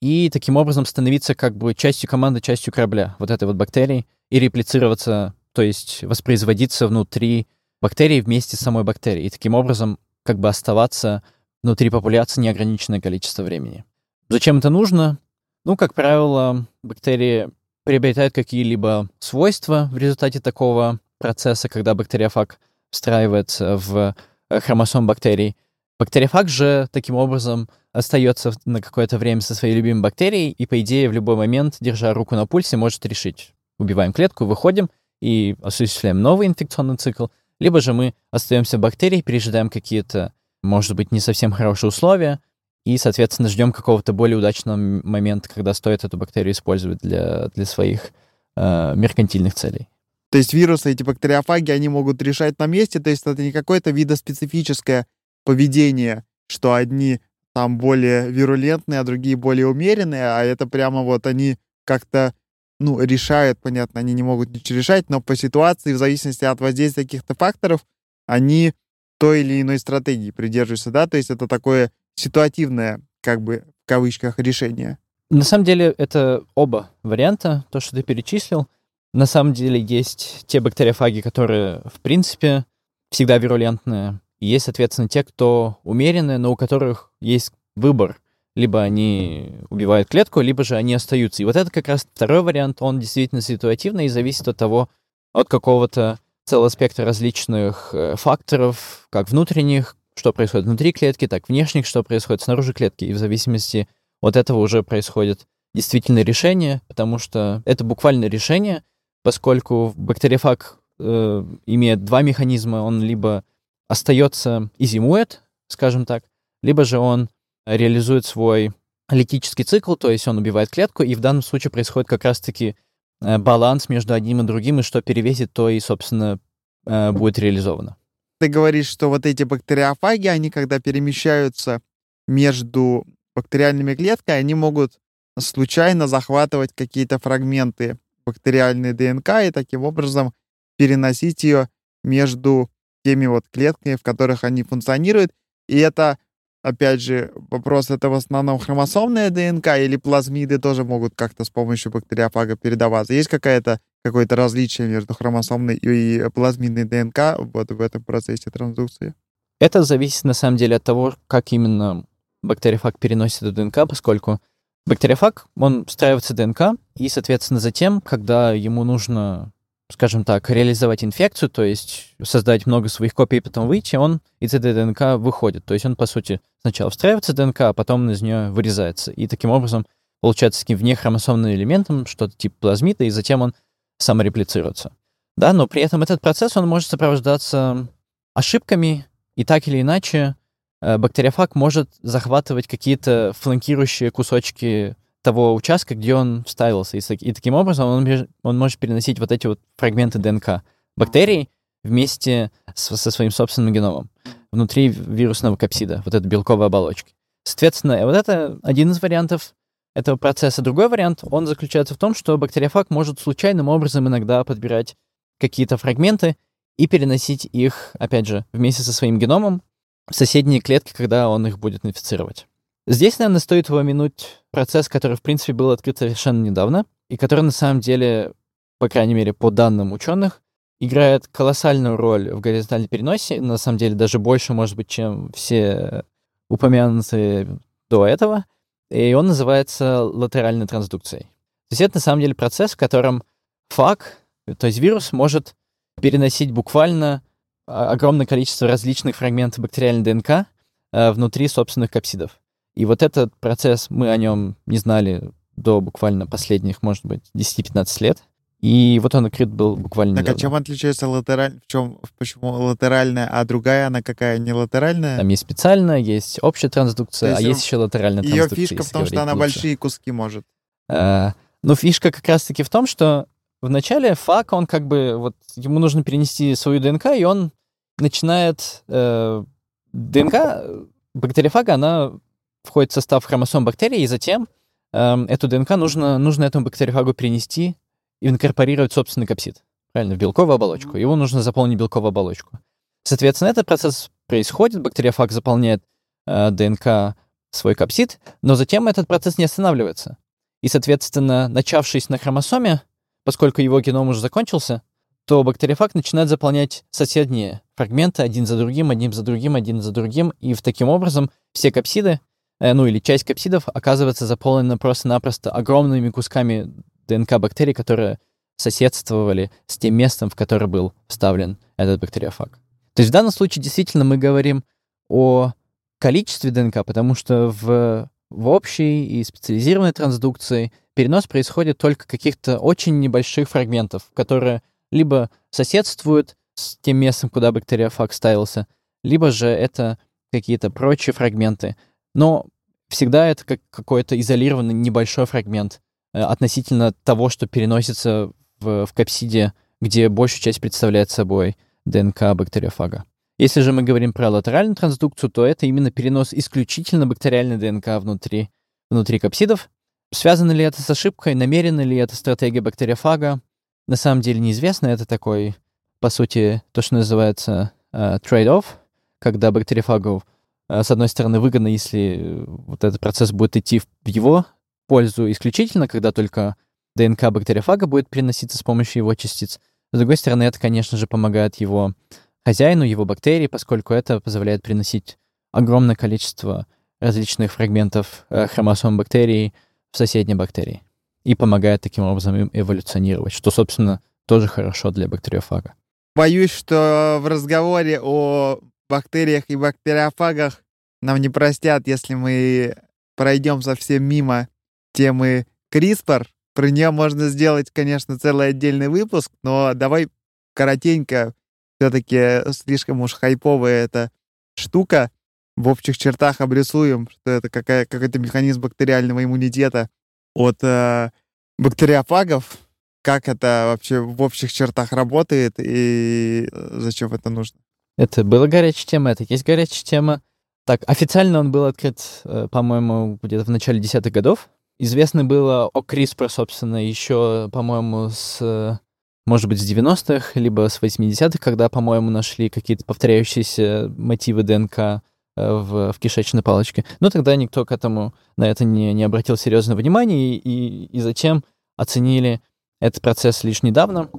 и таким образом становиться как бы частью команды, частью корабля вот этой вот бактерии, и реплицироваться, то есть воспроизводиться внутри бактерии вместе с самой бактерией, и таким образом как бы оставаться внутри популяции неограниченное количество времени. Зачем это нужно? Ну, как правило, бактерии приобретают какие-либо свойства в результате такого процесса, когда бактериофаг встраивается в хромосом бактерий. Бактериофаг же таким образом остается на какое-то время со своей любимой бактерией и, по идее, в любой момент, держа руку на пульсе, может решить: убиваем клетку, выходим и осуществляем новый инфекционный цикл, либо же мы остаемся в бактерии, пережидаем какие-то, может быть, не совсем хорошие условия, и, соответственно, ждем какого-то более удачного момента, когда стоит эту бактерию использовать для своих меркантильных целей. То есть вирусы, эти бактериофаги, они могут решать на месте, то есть это не какое-то видоспецифическое поведение, что одни там более вирулентные, а другие более умеренные, а это прямо вот они как-то, ну, решают, понятно, они не могут ничего решать, но по ситуации, в зависимости от воздействия каких-то факторов, они той или иной стратегии придерживаются, да, то есть это такое ситуативное, как бы, в кавычках, решение. На самом деле, это оба варианта, то, что ты перечислил. На самом деле, есть те бактериофаги, которые, в принципе, всегда вирулентные, и есть, соответственно, те, кто умеренные, но у которых есть выбор. Либо они убивают клетку, либо же они остаются. И вот это как раз второй вариант, он действительно ситуативный и зависит от того, от какого-то целого спектра различных факторов, как внутренних, что происходит внутри клетки, так внешних, что происходит снаружи клетки. И в зависимости от этого уже происходит действительно решение, потому что это буквально решение, поскольку бактериофаг имеет два механизма. Он либо остается и зимует, скажем так, либо же он реализует свой литический цикл, то есть он убивает клетку, и в данном случае происходит как раз-таки баланс между одним и другим, и что перевесит, то и, собственно, будет реализовано. Ты говоришь, что вот эти бактериофаги, они когда перемещаются между бактериальными клетками, они могут случайно захватывать какие-то фрагменты бактериальной ДНК и таким образом переносить ее между теми вот клетками, в которых они функционируют. И это, опять же, вопрос, это в основном хромосомная ДНК или плазмиды тоже могут как-то с помощью бактериофага передаваться? Есть какое-то различие между хромосомной и плазмидной ДНК вот в этом процессе трансдукции? Это зависит, на самом деле, от того, как именно бактериофаг переносит эту ДНК, поскольку бактериофаг, он встраивается в ДНК, и, соответственно, затем, когда ему нужно, скажем так, реализовать инфекцию, то есть создать много своих копий и потом выйти, он из этой ДНК выходит. То есть он, по сути, сначала встраивается в ДНК, а потом из нее вырезается. И таким образом получается таким внехромосомным элементом, что-то типа плазмида, и затем он самореплицируется. Да, но при этом этот процесс, он может сопровождаться ошибками, и так или иначе бактериофаг может захватывать какие-то фланкирующие кусочки того участка, где он вставился. И таким образом он может переносить вот эти вот фрагменты ДНК бактерий вместе со своим собственным геномом внутри вирусного капсида, вот этой белковой оболочки. Соответственно, вот это один из вариантов этого процесса. Другой вариант, он заключается в том, что бактериофаг может случайным образом иногда подбирать какие-то фрагменты и переносить их, опять же, вместе со своим геномом в соседние клетки, когда он их будет инфицировать. Здесь, наверное, стоит упомянуть процесс, который, в принципе, был открыт совершенно недавно, и который, на самом деле, по крайней мере, по данным ученых, играет колоссальную роль в горизонтальном переносе, на самом деле, даже больше, может быть, чем все упомянутые до этого, и он называется латеральной трансдукцией. То есть это, на самом деле, процесс, в котором фаг, то есть вирус, может переносить буквально огромное количество различных фрагментов бактериальной ДНК внутри собственных капсидов. И вот этот процесс, мы о нем не знали до буквально последних, может быть, 10-15 лет. И вот он открыт был буквально недавно. Так, а чем отличается латеральная? Почему латеральная, а другая, она какая, не латеральная? Там есть специальная, есть общая трансдукция, а есть еще латеральная трансдукция. Ее фишка в том, что она большие куски может. Ну, фишка как раз-таки в том, что вначале фаг, он как бы, вот ему нужно перенести свою ДНК, и он начинает... ДНК бактериофага, она входит в состав хромосом бактерий, и затем эту ДНК нужно этому бактериофагу перенести и инкорпорировать собственный капсид, правильно, в белковую оболочку. Его нужно заполнить белковую оболочку. Соответственно, этот процесс происходит, бактериофаг заполняет ДНК свой капсид, но затем этот процесс не останавливается. И, соответственно, начавшись на хромосоме, поскольку его геном уже закончился, то бактериофаг начинает заполнять соседние фрагменты один за другим, и таким образом все капсиды, или часть капсидов, оказывается заполнена просто-напросто огромными кусками ДНК бактерий, которые соседствовали с тем местом, в которое был вставлен этот бактериофаг. То есть в данном случае действительно мы говорим о количестве ДНК, потому что в общей и специализированной трансдукции перенос происходит только каких-то очень небольших фрагментов, которые либо соседствуют с тем местом, куда бактериофаг ставился, либо же это какие-то прочие фрагменты. Но всегда это как какой-то изолированный небольшой фрагмент относительно того, что переносится в капсиде, где большую часть представляет собой ДНК бактериофага. Если же мы говорим про латеральную трансдукцию, то это именно перенос исключительно бактериальной ДНК внутри капсидов. Связано ли это с ошибкой, намерена ли это стратегия бактериофага, на самом деле неизвестно. Это такой, по сути, то, что называется trade-off, когда бактериофагу, с одной стороны, выгодно, если вот этот процесс будет идти в его пользу исключительно, когда только ДНК бактериофага будет переноситься с помощью его частиц. С другой стороны, это, конечно же, помогает его хозяину, его бактерии, поскольку это позволяет приносить огромное количество различных фрагментов хромосом бактерий в соседней бактерии. И помогает таким образом им эволюционировать, что, собственно, тоже хорошо для бактериофага. Боюсь, что в разговоре о бактериях и бактериофагах нам не простят, если мы пройдем совсем мимо темы CRISPR. Про нее можно сделать, конечно, целый отдельный выпуск, но давай коротенько, все-таки слишком уж хайповая эта штука. в общих чертах обрисуем, что это какой-то механизм бактериального иммунитета от бактериофагов, как это вообще в общих чертах работает и зачем это нужно. Это была горячая тема, это есть горячая тема. Так, официально он был открыт, по-моему, где-то в начале 10-х годов. Известно было о CRISPR, собственно, еще, по-моему, может быть, с 90-х, либо с 80-х, когда, по-моему, нашли какие-то повторяющиеся мотивы ДНК в кишечной палочке. Но тогда никто на это не обратил серьезного внимания, и затем оценили этот процесс лишь недавно.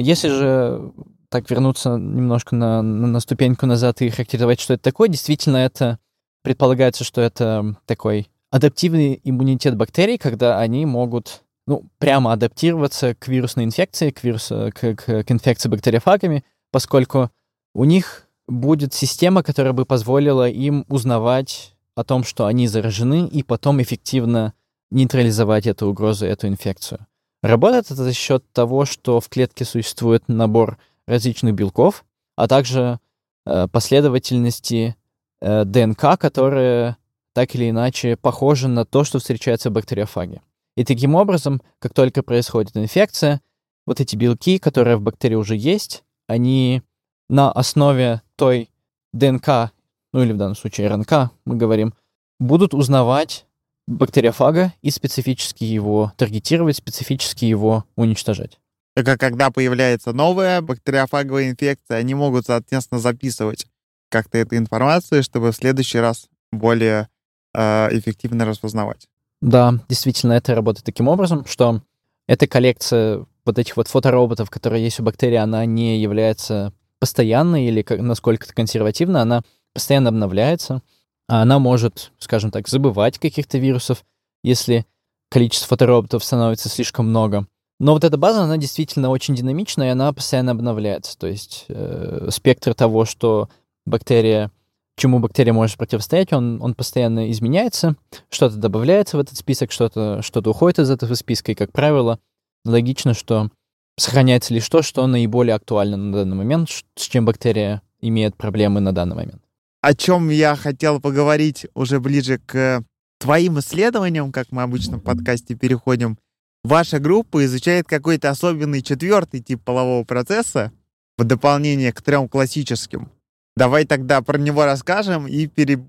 Если же так вернуться немножко на ступеньку назад и характеризовать, что это такое, действительно, это предполагается, что это такой адаптивный иммунитет бактерий, когда они могут прямо адаптироваться к вирусной инфекции, к инфекции бактериофагами, поскольку у них будет система, которая бы позволила им узнавать о том, что они заражены, и потом эффективно нейтрализовать эту угрозу, эту инфекцию. Работает это за счет того, что в клетке существует набор различных белков, а также последовательности ДНК, которые так или иначе похожи на то, что встречается в бактериофаге. И таким образом, как только происходит инфекция, вот эти белки, которые в бактерии уже есть, они на основе той ДНК, или в данном случае РНК, мы говорим, будут узнавать бактериофага и специфически его таргетировать, специфически его уничтожать. Так как когда появляется новая бактериофаговая инфекция, они могут, соответственно, записывать как-то эту информацию, чтобы в следующий раз более эффективно распознавать. Да, действительно, это работает таким образом, что эта коллекция вот этих вот фотороботов, которые есть у бактерий, она не является постоянной или насколько-то консервативной, она постоянно обновляется, а она может, скажем так, забывать каких-то вирусов, если количество фотороботов становится слишком много. Но вот эта база, она действительно очень динамична, и она постоянно обновляется. То есть спектр того, что чему бактерия может противостоять, он постоянно изменяется, что-то добавляется в этот список, что-то уходит из этого списка, и, как правило, логично, что сохраняется лишь то, что наиболее актуально на данный момент, с чем бактерия имеет проблемы на данный момент. О чем я хотел поговорить уже ближе к твоим исследованиям, как мы обычно в подкасте переходим. Ваша группа изучает какой-то особенный 4-й тип полового процесса в дополнение к 3 классическим. Давай тогда про него расскажем и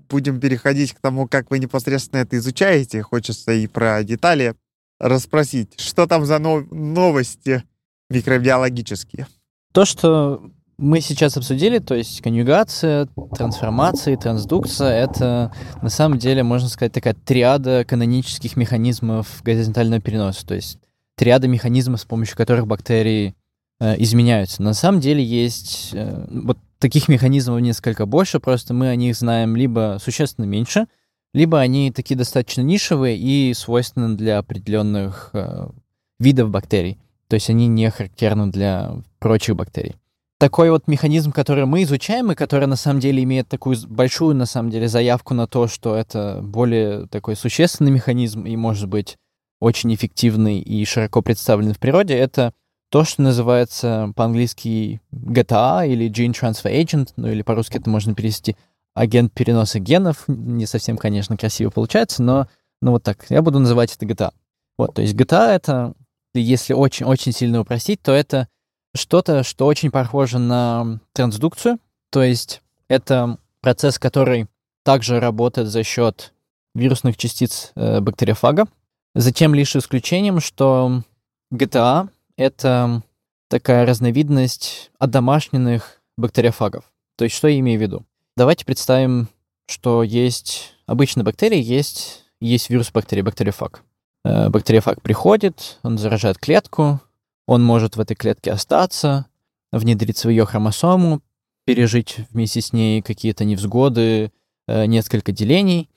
будем переходить к тому, как вы непосредственно это изучаете. Хочется и про детали расспросить. Что там за новости микробиологические? То, что мы сейчас обсудили, то есть конъюгация, трансформация и трансдукция, это на самом деле, можно сказать, такая триада канонических механизмов горизонтального переноса, то есть триада механизмов, с помощью которых бактерии изменяются. На самом деле есть таких механизмов несколько больше, просто мы о них знаем либо существенно меньше, либо они такие достаточно нишевые и свойственны для определенных видов бактерий. То есть они не характерны для прочих бактерий. Такой вот механизм, который мы изучаем, и который на самом деле имеет такую большую, на самом деле, заявку на то, что это более такой существенный механизм и, может быть, очень эффективный и широко представлен в природе, это то, что называется по-английски GTA или Gene Transfer Agent, или по-русски это можно перевести агент переноса генов. Не совсем, конечно, красиво получается, но вот так. Я буду называть это GTA. Вот, то есть GTA — это, если очень-очень сильно упростить, то это что-то, что очень похоже на трансдукцию. То есть это процесс, который также работает за счет вирусных частиц бактериофага. Затем лишь исключением, что GTA — это такая разновидность одомашненных бактериофагов. То есть, что я имею в виду? Давайте представим, что есть обычные бактерии, есть вирус бактерии, бактериофаг. Бактериофаг приходит, он заражает клетку, он может в этой клетке остаться, внедриться в ее хромосому, пережить вместе с ней какие-то невзгоды, несколько делений,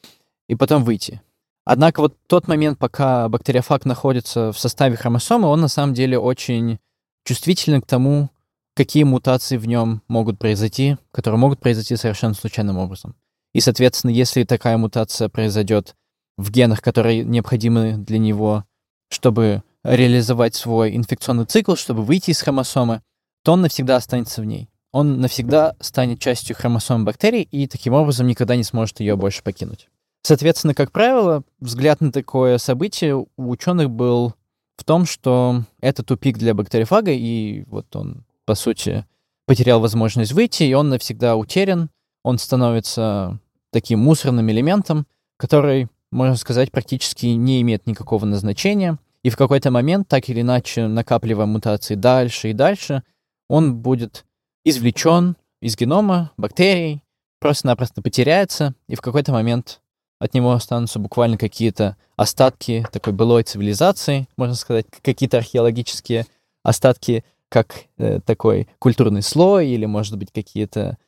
и потом выйти. Однако вот тот момент, пока бактериофаг находится в составе хромосомы, он на самом деле очень чувствителен к тому, какие мутации в нем могут произойти, которые могут произойти совершенно случайным образом. И, соответственно, если такая мутация произойдет в генах, которые необходимы для него, чтобы реализовать свой инфекционный цикл, чтобы выйти из хромосомы, то он навсегда останется в ней. он навсегда станет частью хромосомы бактерий и таким образом никогда не сможет ее больше покинуть. Соответственно, как правило, взгляд на такое событие у ученых был в том, что это тупик для бактериофага, и вот он, по сути, потерял возможность выйти, и он навсегда утерян, он становится таким мусорным элементом, который, можно сказать, практически не имеет никакого назначения, и в какой-то момент, так или иначе, накапливая мутации дальше и дальше, он будет извлечен из генома бактерий, просто-напросто потеряется, и в какой-то момент от него останутся буквально какие-то остатки такой былой цивилизации, можно сказать, какие-то археологические остатки, как такой культурный слой или, может быть, какие-то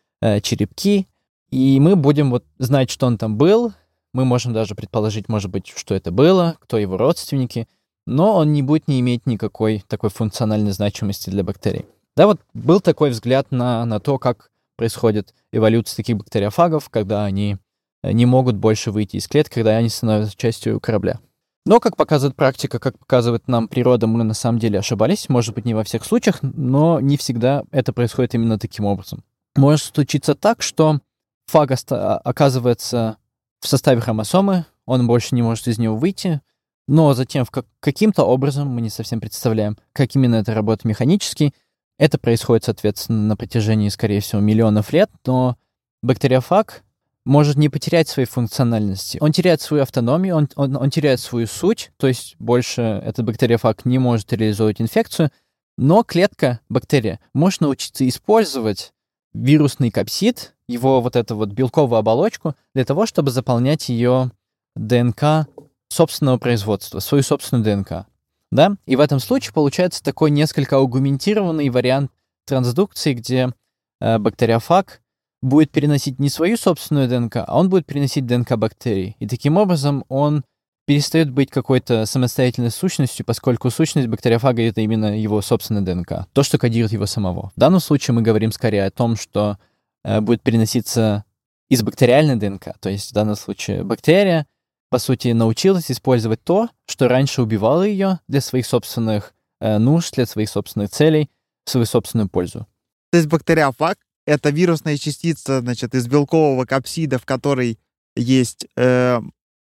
черепки. И мы будем вот знать, что он там был, мы можем даже предположить, может быть, что это было, кто его родственники, но он не будет не иметь никакой такой функциональной значимости для бактерий. Да, вот был такой взгляд на то, как происходит эволюция таких бактериофагов, когда они не могут больше выйти из клетки, когда они становятся частью корабля. Но, как показывает практика, как показывает нам природа, мы на самом деле ошибались, может быть, не во всех случаях, но не всегда это происходит именно таким образом. Может случиться так, что фаг оказывается в составе хромосомы, он больше не может из него выйти, но затем каким-то образом, мы не совсем представляем, как именно это работает механически, это происходит, соответственно, на протяжении, скорее всего, миллионов лет, но бактериофаг может не потерять своей функциональности. Он теряет свою автономию, он теряет свою суть, то есть больше этот бактериофаг не может реализовывать инфекцию, но клетка, бактерия, может научиться использовать вирусный капсид, его вот эту вот белковую оболочку, для того, чтобы заполнять ее ДНК собственного производства, свою собственную ДНК. Да? И в этом случае получается такой несколько аугментированный вариант трансдукции, где бактериофаг будет переносить не свою собственную ДНК, а он будет переносить ДНК бактерий. И таким образом он перестает быть какой-то самостоятельной сущностью, поскольку сущность бактериофага — это именно его собственная ДНК, то, что кодирует его самого. В данном случае мы говорим скорее о том, что будет переноситься из бактериальной ДНК. То есть в данном случае бактерия, по сути, научилась использовать то, что раньше убивало ее для своих собственных нужд, для своих собственных целей, в свою собственную пользу. То есть бактериофаг — это вирусная частица, значит, из белкового капсида, в которой есть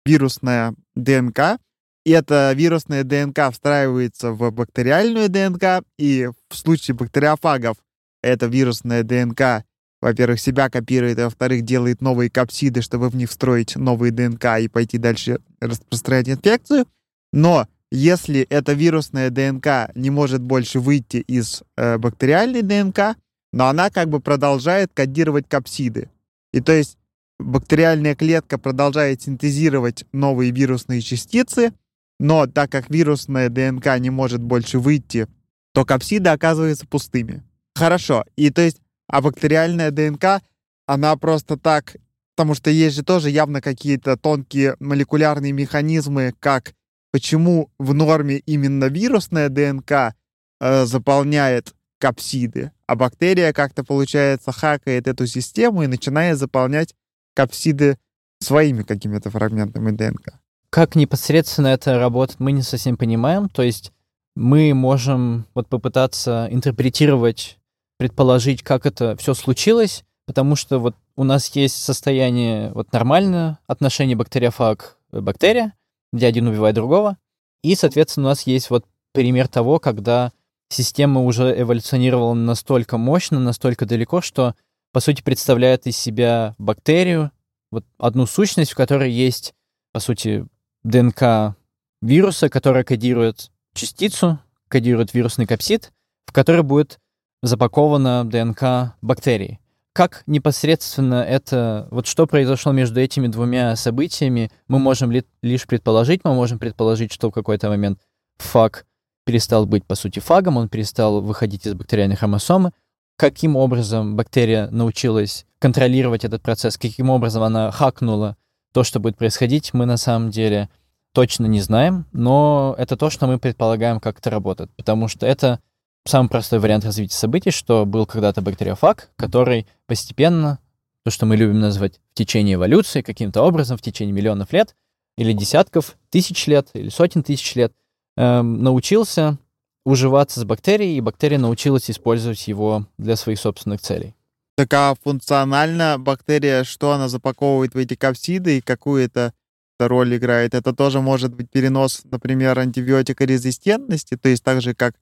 вирусная ДНК, и эта вирусная ДНК встраивается в бактериальную ДНК, и в случае бактериофагов эта вирусная ДНК, во-первых, себя копирует, а во-вторых, делает новые капсиды, чтобы в них встроить новые ДНК и пойти дальше распространять инфекцию. Но если эта вирусная ДНК не может больше выйти из бактериальной ДНК, но она как бы продолжает кодировать капсиды. И то есть бактериальная клетка продолжает синтезировать новые вирусные частицы, но так как вирусная ДНК не может больше выйти, то капсиды оказываются пустыми. Хорошо. И то есть, а бактериальная ДНК, она просто так, потому что есть же тоже явно какие-то тонкие молекулярные механизмы, как почему в норме именно вирусная ДНК заполняет капсиды, а бактерия как-то, получается, хакает эту систему и начинает заполнять капсиды своими какими-то фрагментами ДНК. Как непосредственно это работает, мы не совсем понимаем. То есть мы можем вот попытаться интерпретировать, предположить, как это все случилось, потому что вот у нас есть состояние вот нормальное, отношение бактериофаг-бактерия, где один убивает другого, и, соответственно, у нас есть вот пример того, когда система уже эволюционировала настолько мощно, настолько далеко, что по сути, представляет из себя бактерию, вот одну сущность, в которой есть, по сути, ДНК вируса, которая кодирует частицу, кодирует вирусный капсид, в которой будет запакована ДНК бактерии. Как непосредственно это, вот что произошло между этими двумя событиями, мы можем лишь предположить. Мы можем предположить, что в какой-то момент фаг перестал быть, по сути, фагом, он перестал выходить из бактериальной хромосомы. Каким образом бактерия научилась контролировать этот процесс, каким образом она хакнула то, что будет происходить, мы на самом деле точно не знаем, но это то, что мы предполагаем, как это работает, потому что это самый простой вариант развития событий, что был когда-то бактериофаг, который постепенно, то, что мы любим назвать в течение эволюции, каким-то образом в течение миллионов лет или десятков, тысяч лет или сотен тысяч лет, научился уживаться с бактерией, и бактерия научилась использовать его для своих собственных целей. Так а функционально бактерия, что она запаковывает в эти капсиды и какую это роль играет? Это тоже может быть перенос, например, антибиотикорезистентности, то есть так же, как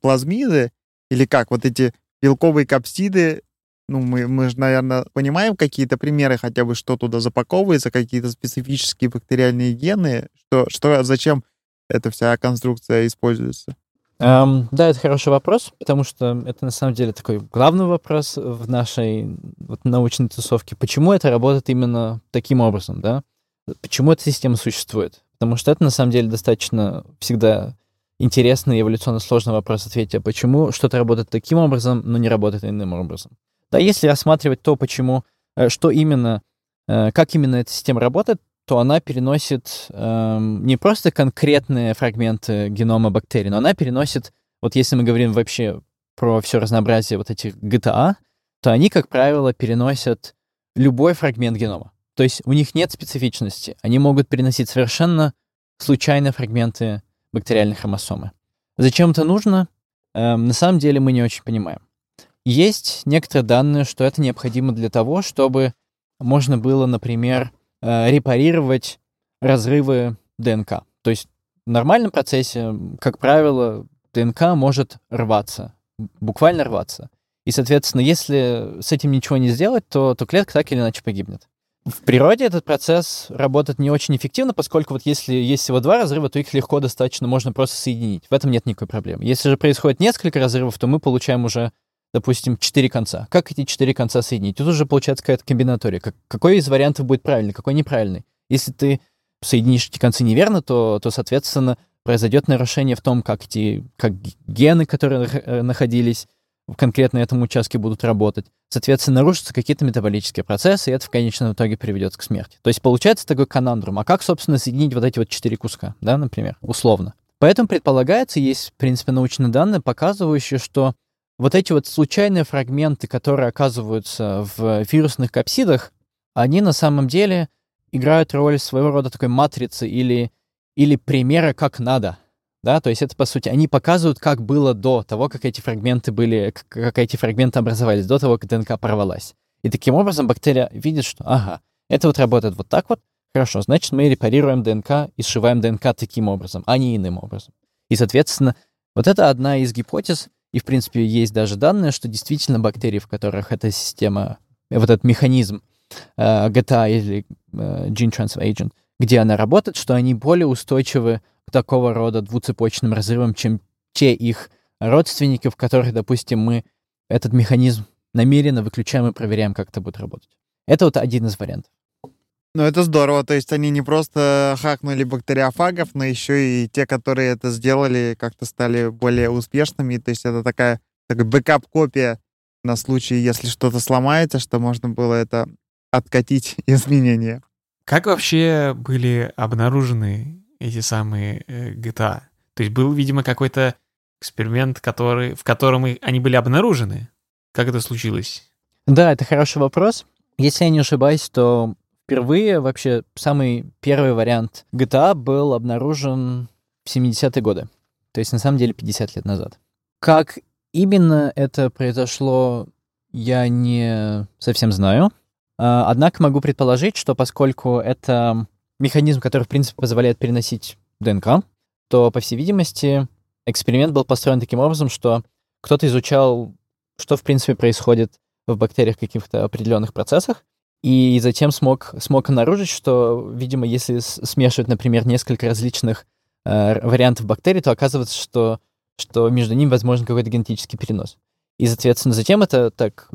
плазмиды, или как вот эти белковые капсиды, ну, мы же, наверное, понимаем какие-то примеры хотя бы, что туда запаковывается, какие-то специфические бактериальные гены, что зачем эта вся конструкция используется? Да, это хороший вопрос, потому что это на самом деле такой главный вопрос в нашей вот, научной тусовке. Почему это работает именно таким образом, да? Почему эта система существует? Потому что это на самом деле достаточно всегда интересный и эволюционно сложный вопрос ответа, почему что-то работает таким образом, но не работает иным образом. Да, если рассматривать то, почему, что именно, как именно эта система работает, то она переносит не просто конкретные фрагменты генома бактерий, но она переносит, вот если мы говорим вообще про все разнообразие вот этих GTA, то они, как правило, переносят любой фрагмент генома. То есть у них нет специфичности. Они могут переносить совершенно случайные фрагменты бактериальной хромосомы. Зачем это нужно? На самом деле мы не очень понимаем. Есть некоторые данные, что это необходимо для того, чтобы можно было, например, репарировать разрывы ДНК. То есть в нормальном процессе, как правило, ДНК может рваться, буквально рваться. И, соответственно, если с этим ничего не сделать, то клетка так или иначе погибнет. В природе этот процесс работает не очень эффективно, поскольку вот если есть всего два разрыва, то их легко достаточно, можно просто соединить. В этом нет никакой проблемы. Если же происходит несколько разрывов, то мы получаем уже, допустим, 4 конца. Как эти 4 конца соединить? Тут уже получается какая-то комбинатория. Какой из вариантов будет правильный, какой неправильный? Если ты соединишь эти концы неверно, то соответственно, произойдет нарушение в том, как гены, которые находились конкретно на этом участке, будут работать. Соответственно, нарушатся какие-то метаболические процессы, и это в конечном итоге приведет к смерти. То есть получается такой конандрум. А как, собственно, соединить вот эти вот 4 куска, да, например, условно? Поэтому предполагается, есть, в принципе, научные данные, показывающие, что вот эти вот случайные фрагменты, которые оказываются в вирусных капсидах, они на самом деле играют роль своего рода такой матрицы или примера «как надо». Да, то есть это, по сути, они показывают, как было до того, как эти фрагменты были, как эти фрагменты образовались, до того, как ДНК порвалась. И таким образом бактерия видит, что ага, это вот работает вот так вот, хорошо, значит, мы репарируем ДНК и сшиваем ДНК таким образом, а не иным образом. И, соответственно, вот это одна из гипотез, и, в принципе, есть даже данные, что действительно бактерии, в которых эта система, вот этот механизм GTA или Gene Transfer Agent, где она работает, что они более устойчивы к такого рода двуцепочным разрывам, чем те их родственники, в которых, допустим, мы этот механизм намеренно выключаем и проверяем, как это будет работать. Это вот один из вариантов. Ну, это здорово. То есть они не просто хакнули бактериофагов, но еще и те, которые это сделали, как-то стали более успешными. То есть это такая бэкап-копия на случай, если что-то сломается, что можно было это откатить изменения. Как вообще были обнаружены эти самые GTA? То есть был, видимо, какой-то эксперимент, в котором они были обнаружены? Как это случилось? Да, это хороший вопрос. Если я не ошибаюсь, то впервые вообще самый первый вариант GTA был обнаружен в 70-е годы. То есть на самом деле 50 лет назад. Как именно это произошло, я не совсем знаю. Однако могу предположить, что поскольку это механизм, который, в принципе, позволяет переносить ДНК, то, по всей видимости, эксперимент был построен таким образом, что кто-то изучал, что, в принципе, происходит в бактериях в каких-то определенных процессах, и затем смог обнаружить, что, видимо, если смешивать, например, несколько различных вариантов бактерий, то оказывается, что между ними возможен какой-то генетический перенос. И, соответственно, затем это так,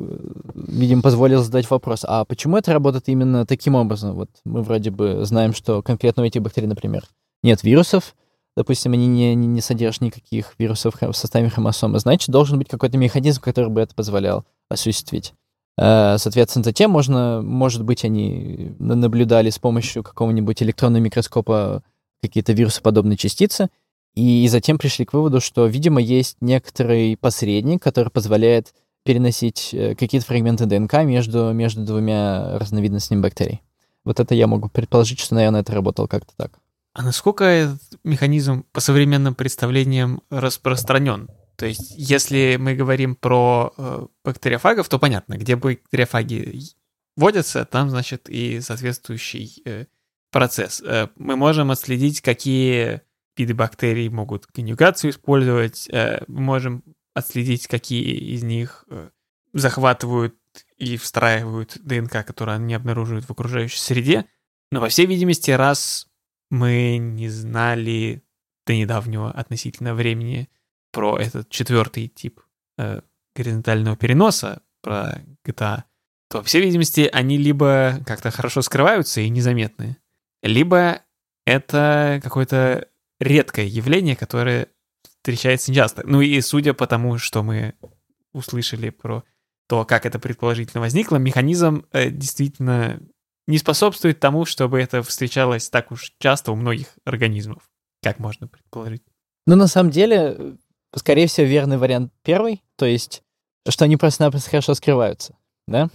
видимо, позволило задать вопрос, а почему это работает именно таким образом? Вот мы вроде бы знаем, что конкретно у этих бактерий, например, нет вирусов, допустим, они не содержат никаких вирусов в составе хромосомы, значит, должен быть какой-то механизм, который бы это позволял осуществить. Соответственно, затем может быть, они наблюдали с помощью какого-нибудь электронного микроскопа какие-то вирусоподобные частицы, и затем пришли к выводу, что, видимо, есть некоторый посредник, который позволяет переносить какие-то фрагменты ДНК между двумя разновидностями бактерий. Вот это я могу предположить, что, наверное, это работало как-то так. А насколько этот механизм по современным представлениям распространен? То есть, если мы говорим про бактериофагов, то понятно, где бактериофаги водятся, там, значит, и соответствующий процесс. Мы можем отследить, какие виды бактерий могут конъюгацию использовать, мы можем отследить, какие из них захватывают и встраивают ДНК, которую они обнаруживают в окружающей среде. Но, по всей видимости, раз мы не знали до недавнего относительно времени про этот четвертый тип горизонтального переноса, про GTA, то, по всей видимости, они либо как-то хорошо скрываются и незаметны, либо это какое-то редкое явление, которое встречается нечасто. Ну и судя по тому, что мы услышали про то, как это предположительно возникло, механизм действительно не способствует тому, чтобы это встречалось так уж часто у многих организмов, как можно предположить. Ну, на самом деле, скорее всего, верный вариант первый, то есть, что они просто-напросто хорошо скрываются, да?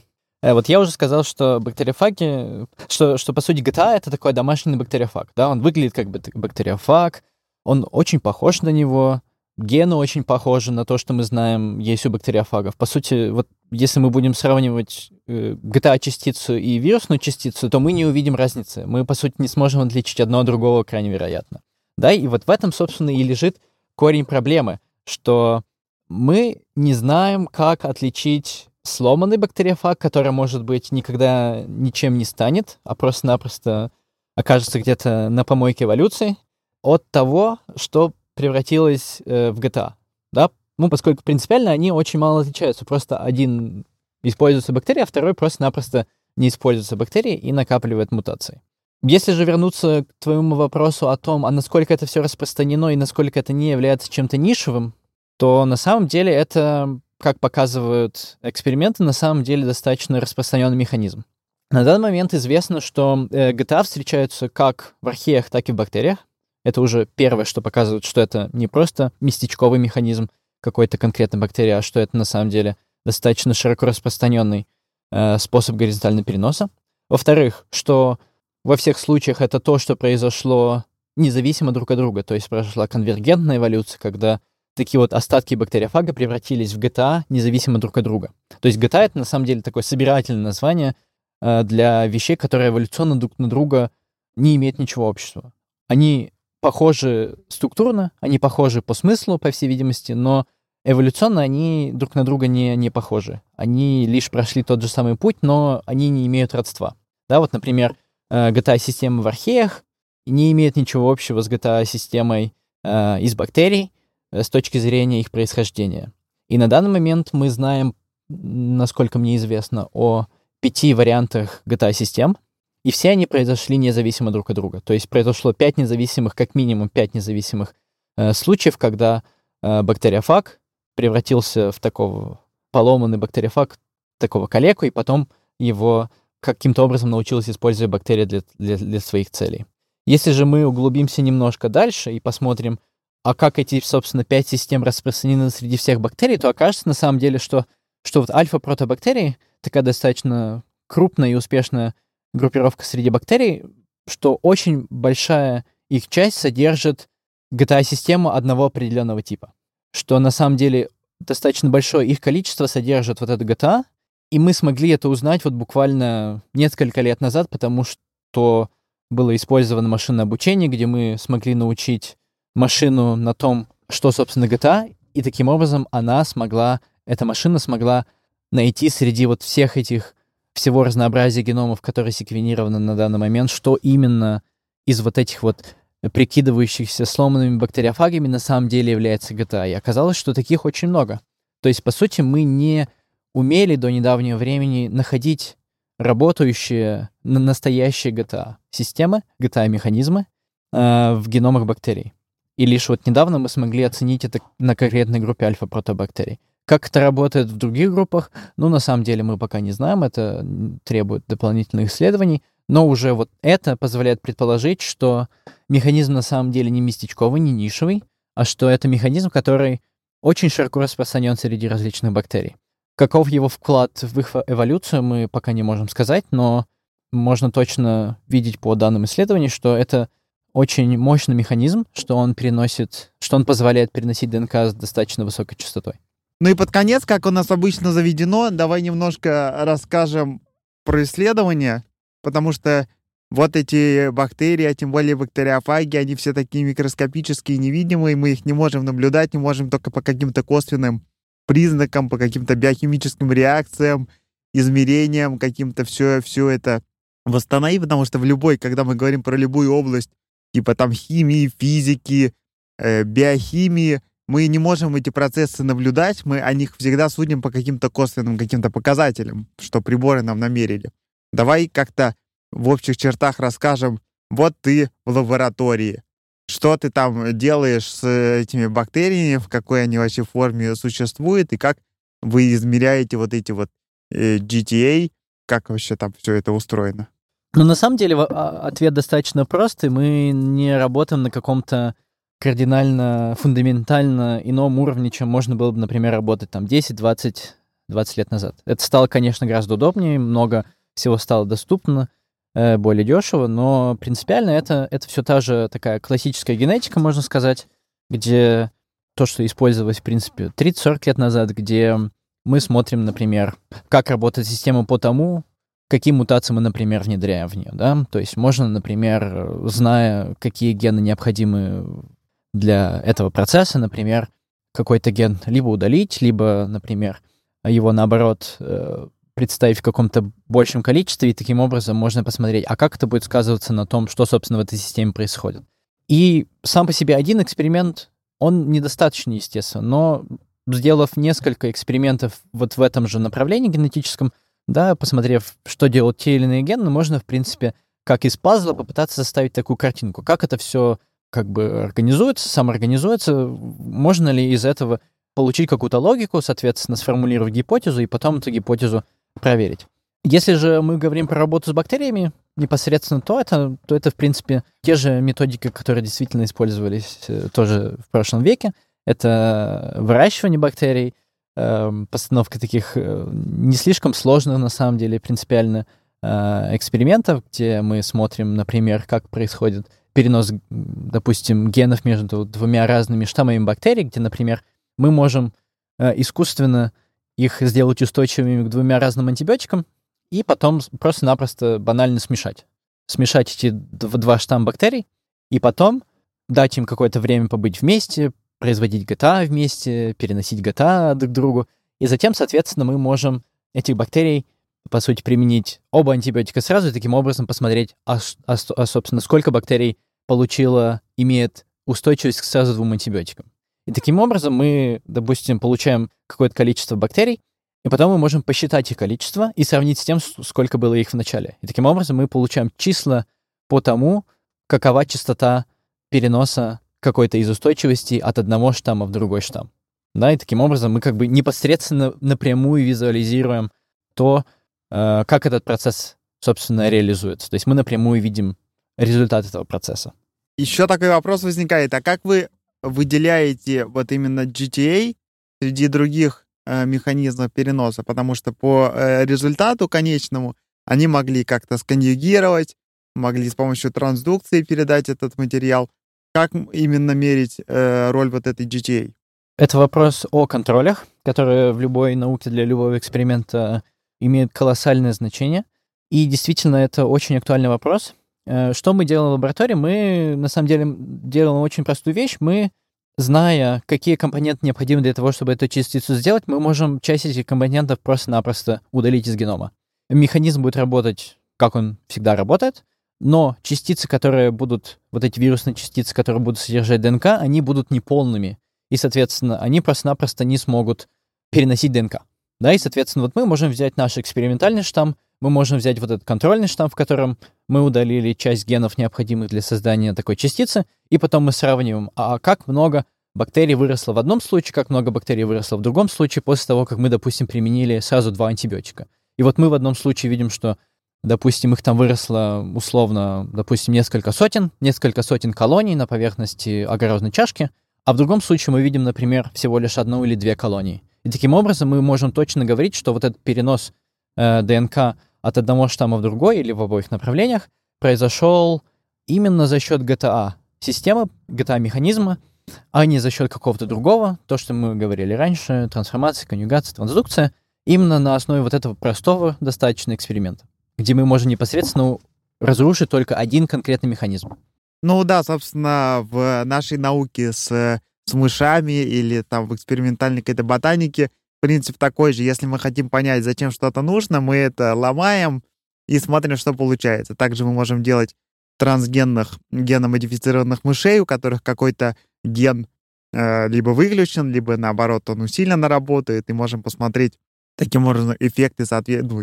Вот я уже сказал, что бактериофаги, что по сути, GTA — это такой домашний бактериофаг, да? Он выглядит как бактериофаг, он очень похож на него, гены очень похожи на то, что мы знаем, есть у бактериофагов. По сути, вот если мы будем сравнивать GTA-частицу и вирусную частицу, то мы не увидим разницы. Мы, по сути, не сможем отличить одно от другого крайне вероятно. Да? И вот в этом, собственно, и лежит корень проблемы, что мы не знаем, как отличить сломанный бактериофаг, который, может быть, никогда ничем не станет, а просто-напросто окажется где-то на помойке эволюции, от того, что превратилось в GTA. Да? Ну, поскольку принципиально они очень мало отличаются. Просто один используется бактерия, а второй просто-напросто не используется бактерии и накапливает мутации. Если же вернуться к твоему вопросу о том, а насколько это все распространено и насколько это не является чем-то нишевым, то на самом деле это, как показывают эксперименты, на самом деле достаточно распространенный механизм. На данный момент известно, что GTA встречаются как в археях, так и в бактериях. Это уже первое, что показывает, что это не просто местечковый механизм какой-то конкретной бактерии, а что это на самом деле достаточно широко распространенный способ горизонтального переноса. Во-вторых, что во всех случаях это то, что произошло независимо друг от друга, то есть произошла конвергентная эволюция, когда такие вот остатки бактериофага превратились в GTA независимо друг от друга. То есть GTA — это на самом деле такое собирательное название для вещей, которые эволюционно друг на друга не имеют ничего общего. Они похожи структурно, они похожи по смыслу, по всей видимости, но эволюционно они друг на друга не похожи. Они лишь прошли тот же самый путь, но они не имеют родства. Да, вот, например, GTA-система в археях не имеет ничего общего с GTA-системой из бактерий с точки зрения их происхождения. И на данный момент мы знаем, насколько мне известно, о 5 вариантах GTA-систем, и все они произошли независимо друг от друга. То есть произошло 5 независимых, как минимум 5 независимых случаев, когда бактериофаг превратился в такого поломанный бактериофаг, такого калеку, и потом его каким-то образом научилась использовать бактерии для своих целей. Если же мы углубимся немножко дальше и посмотрим, а как эти, собственно, 5 систем распространены среди всех бактерий, то окажется на самом деле, что вот альфа-протобактерии, такая достаточно крупная и успешная группировка среди бактерий, что очень большая их часть содержит GTA-систему одного определенного типа. Что на самом деле достаточно большое их количество содержит вот это GTA, и мы смогли это узнать вот буквально несколько лет назад, потому что было использовано машинное обучение, где мы смогли научить машину на том, что, собственно, GTA, и таким образом эта машина смогла найти среди вот всех этих, всего разнообразия геномов, которые секвенированы на данный момент, что именно из вот этих вот прикидывающихся сломанными бактериофагами на самом деле является GTA. И оказалось, что таких очень много. То есть, по сути, мы не умели до недавнего времени находить работающие настоящие GTA-системы, GTA-механизмы в геномах бактерий. И лишь вот недавно мы смогли оценить это на конкретной группе альфа-протобактерий. Как это работает в других группах, ну, на самом деле мы пока не знаем, это требует дополнительных исследований, но уже вот это позволяет предположить, что механизм на самом деле не местечковый, не нишевый, а что это механизм, который очень широко распространен среди различных бактерий. Каков его вклад в их эволюцию, мы пока не можем сказать, но можно точно видеть по данным исследований, что это очень мощный механизм, что он позволяет переносить ДНК с достаточно высокой частотой. Ну и под конец, как у нас обычно заведено, давай немножко расскажем про исследования, потому что вот эти бактерии, а тем более бактериофаги, они все такие микроскопические, невидимые, мы их не можем наблюдать, не можем только по каким-то косвенным признакам, по каким-то биохимическим реакциям, измерениям, каким-то все это восстановить, потому что в любой, когда мы говорим про любую область, типа там химии, физики, биохимии, мы не можем эти процессы наблюдать, мы о них всегда судим по каким-то косвенным, каким-то показателям, что приборы нам намерили. Давай как-то в общих чертах расскажем, вот ты в лаборатории, что ты там делаешь с этими бактериями, в какой они вообще форме существуют, и как вы измеряете вот эти вот GTA, как вообще там все это устроено? Ну, на самом деле, ответ достаточно простой. Мы не работаем на каком-то кардинально, фундаментально ином уровне, чем можно было бы, например, работать там 10-20 лет назад. Это стало, конечно, гораздо удобнее, много всего стало доступно, более дешево, но принципиально это все та же такая классическая генетика, можно сказать, где то, что использовалось, в принципе, 30-40 лет назад, где мы смотрим, например, как работает система по тому, какие мутации мы, например, внедряем в нее. Да? То есть можно, например, зная, какие гены необходимы для этого процесса, например, какой-то ген либо удалить, либо, например, его, наоборот, представить в каком-то большем количестве, и таким образом можно посмотреть, а как это будет сказываться на том, что, собственно, в этой системе происходит. И сам по себе один эксперимент, он недостаточен, естественно, но сделав несколько экспериментов вот в этом же направлении генетическом, да, посмотрев, что делают те или иные гены, можно, в принципе, как из пазла попытаться составить такую картинку. Как это все как бы организуется, самоорганизуется, можно ли из этого получить какую-то логику, соответственно, сформулировать гипотезу и потом эту гипотезу проверить. Если же мы говорим про работу с бактериями непосредственно, то это, в принципе, те же методики, которые действительно использовались тоже в прошлом веке. Это выращивание бактерий, постановка таких не слишком сложных, на самом деле, принципиально экспериментов, где мы смотрим, например, как происходит перенос, допустим, генов между двумя разными штаммами бактерий, где, например, мы можем искусственно их сделать устойчивыми к двумя разным антибиотикам и потом просто-напросто банально смешать эти два штамма бактерий и потом дать им какое-то время побыть вместе, производить GTA вместе, переносить GTA друг к другу. И затем, соответственно, мы можем этих бактерий, по сути, применить оба антибиотика сразу и таким образом посмотреть, собственно, сколько бактерий имеет устойчивость к сразу двум антибиотикам. И таким образом мы, допустим, получаем какое-то количество бактерий, и потом мы можем посчитать их количество и сравнить с тем, сколько было их в начале. И таким образом мы получаем числа по тому, какова частота переноса какой-то из устойчивостей от одного штамма в другой штамм. Да, и таким образом мы как бы непосредственно напрямую визуализируем то, как этот процесс, собственно, реализуется. То есть мы напрямую видим результат этого процесса. Еще такой вопрос возникает. А как вы выделяете вот именно GTA среди других механизмов переноса? Потому что по результату конечному они могли как-то сконъюгировать, могли с помощью трансдукции передать этот материал. Как именно мерить роль вот этой GTA? Это вопрос о контролях, которые в любой науке для любого эксперимента имеют колоссальное значение. И действительно, это очень актуальный вопрос. Что мы делаем в лаборатории? Мы, на самом деле, делаем очень простую вещь. Мы, зная, какие компоненты необходимы для того, чтобы эту частицу сделать, мы можем часть этих компонентов просто-напросто удалить из генома. Механизм будет работать, как он всегда работает. Но частицы, которые будут, вот эти вирусные частицы, которые будут содержать ДНК, они будут неполными. И, соответственно, они просто-напросто не смогут переносить ДНК. Да, и, соответственно, вот мы можем взять наш экспериментальный штамм, мы можем взять вот этот контрольный штамм, в котором мы удалили часть генов, необходимых для создания такой частицы, и потом мы сравниваем, а как много бактерий выросло в одном случае, как много бактерий выросло в другом случае, после того, как мы, допустим, применили сразу два антибиотика. И вот мы в одном случае видим, что допустим, их там выросло, условно, допустим, несколько сотен колоний на поверхности огородной чашки, а в другом случае мы видим, например, всего лишь одну или две колонии. И таким образом мы можем точно говорить, что вот этот перенос ДНК от одного штамма в другой или в обоих направлениях произошел именно за счет GTA системы, GTA механизма, а не за счет какого-то другого, то, что мы говорили раньше, трансформация, конъюгация, трансдукция, именно на основе вот этого простого достаточно эксперимента, где мы можем непосредственно разрушить только один конкретный механизм. Ну да, собственно, в нашей науке с мышами или там в экспериментальной какой-то ботанике принцип такой же. Если мы хотим понять, зачем что-то нужно, мы это ломаем и смотрим, что получается. Также мы можем делать трансгенных, геномодифицированных мышей, у которых какой-то ген либо выключен, либо, наоборот, он усиленно работает, и можем посмотреть таким образом эффекты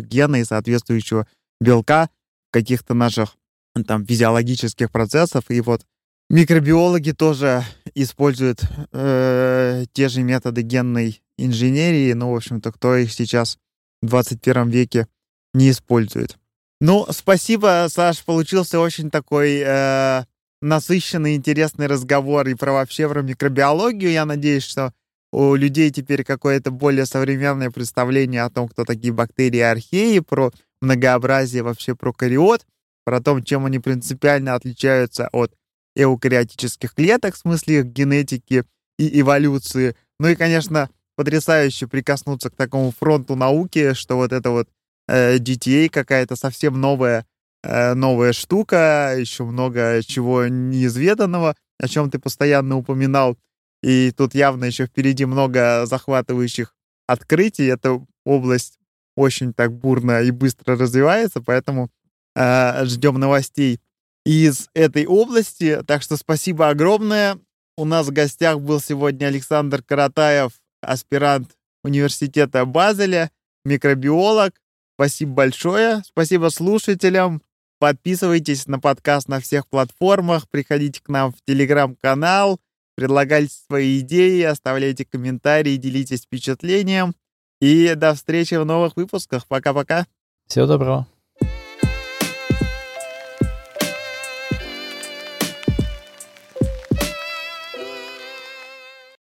гена и соответствующего белка каких-то наших там физиологических процессов. И вот микробиологи тоже используют те же методы генной инженерии, но, в общем-то, кто их сейчас в 21 веке не использует. Ну, спасибо, Саш, получился очень такой насыщенный, интересный разговор и про вообще про микробиологию. Я надеюсь, что у людей теперь какое-то более современное представление о том, кто такие бактерии и археи, про многообразие вообще прокариот, про то, чем они принципиально отличаются от эукариотических клеток, в смысле их генетики и эволюции. Ну и, конечно, потрясающе прикоснуться к такому фронту науки, что вот это вот GTA какая-то совсем новая штука, еще много чего неизведанного, о чем ты постоянно упоминал. И тут явно еще впереди много захватывающих открытий. Эта область очень так бурно и быстро развивается, поэтому ждем новостей из этой области. Так что спасибо огромное. У нас в гостях был сегодня Александр Коротаев, аспирант университета Базеля, микробиолог. Спасибо большое. Спасибо слушателям. Подписывайтесь на подкаст на всех платформах. Приходите к нам в Телеграм-канал. Предлагайте свои идеи, оставляйте комментарии, делитесь впечатлением. И до встречи в новых выпусках. Пока-пока. Всего доброго.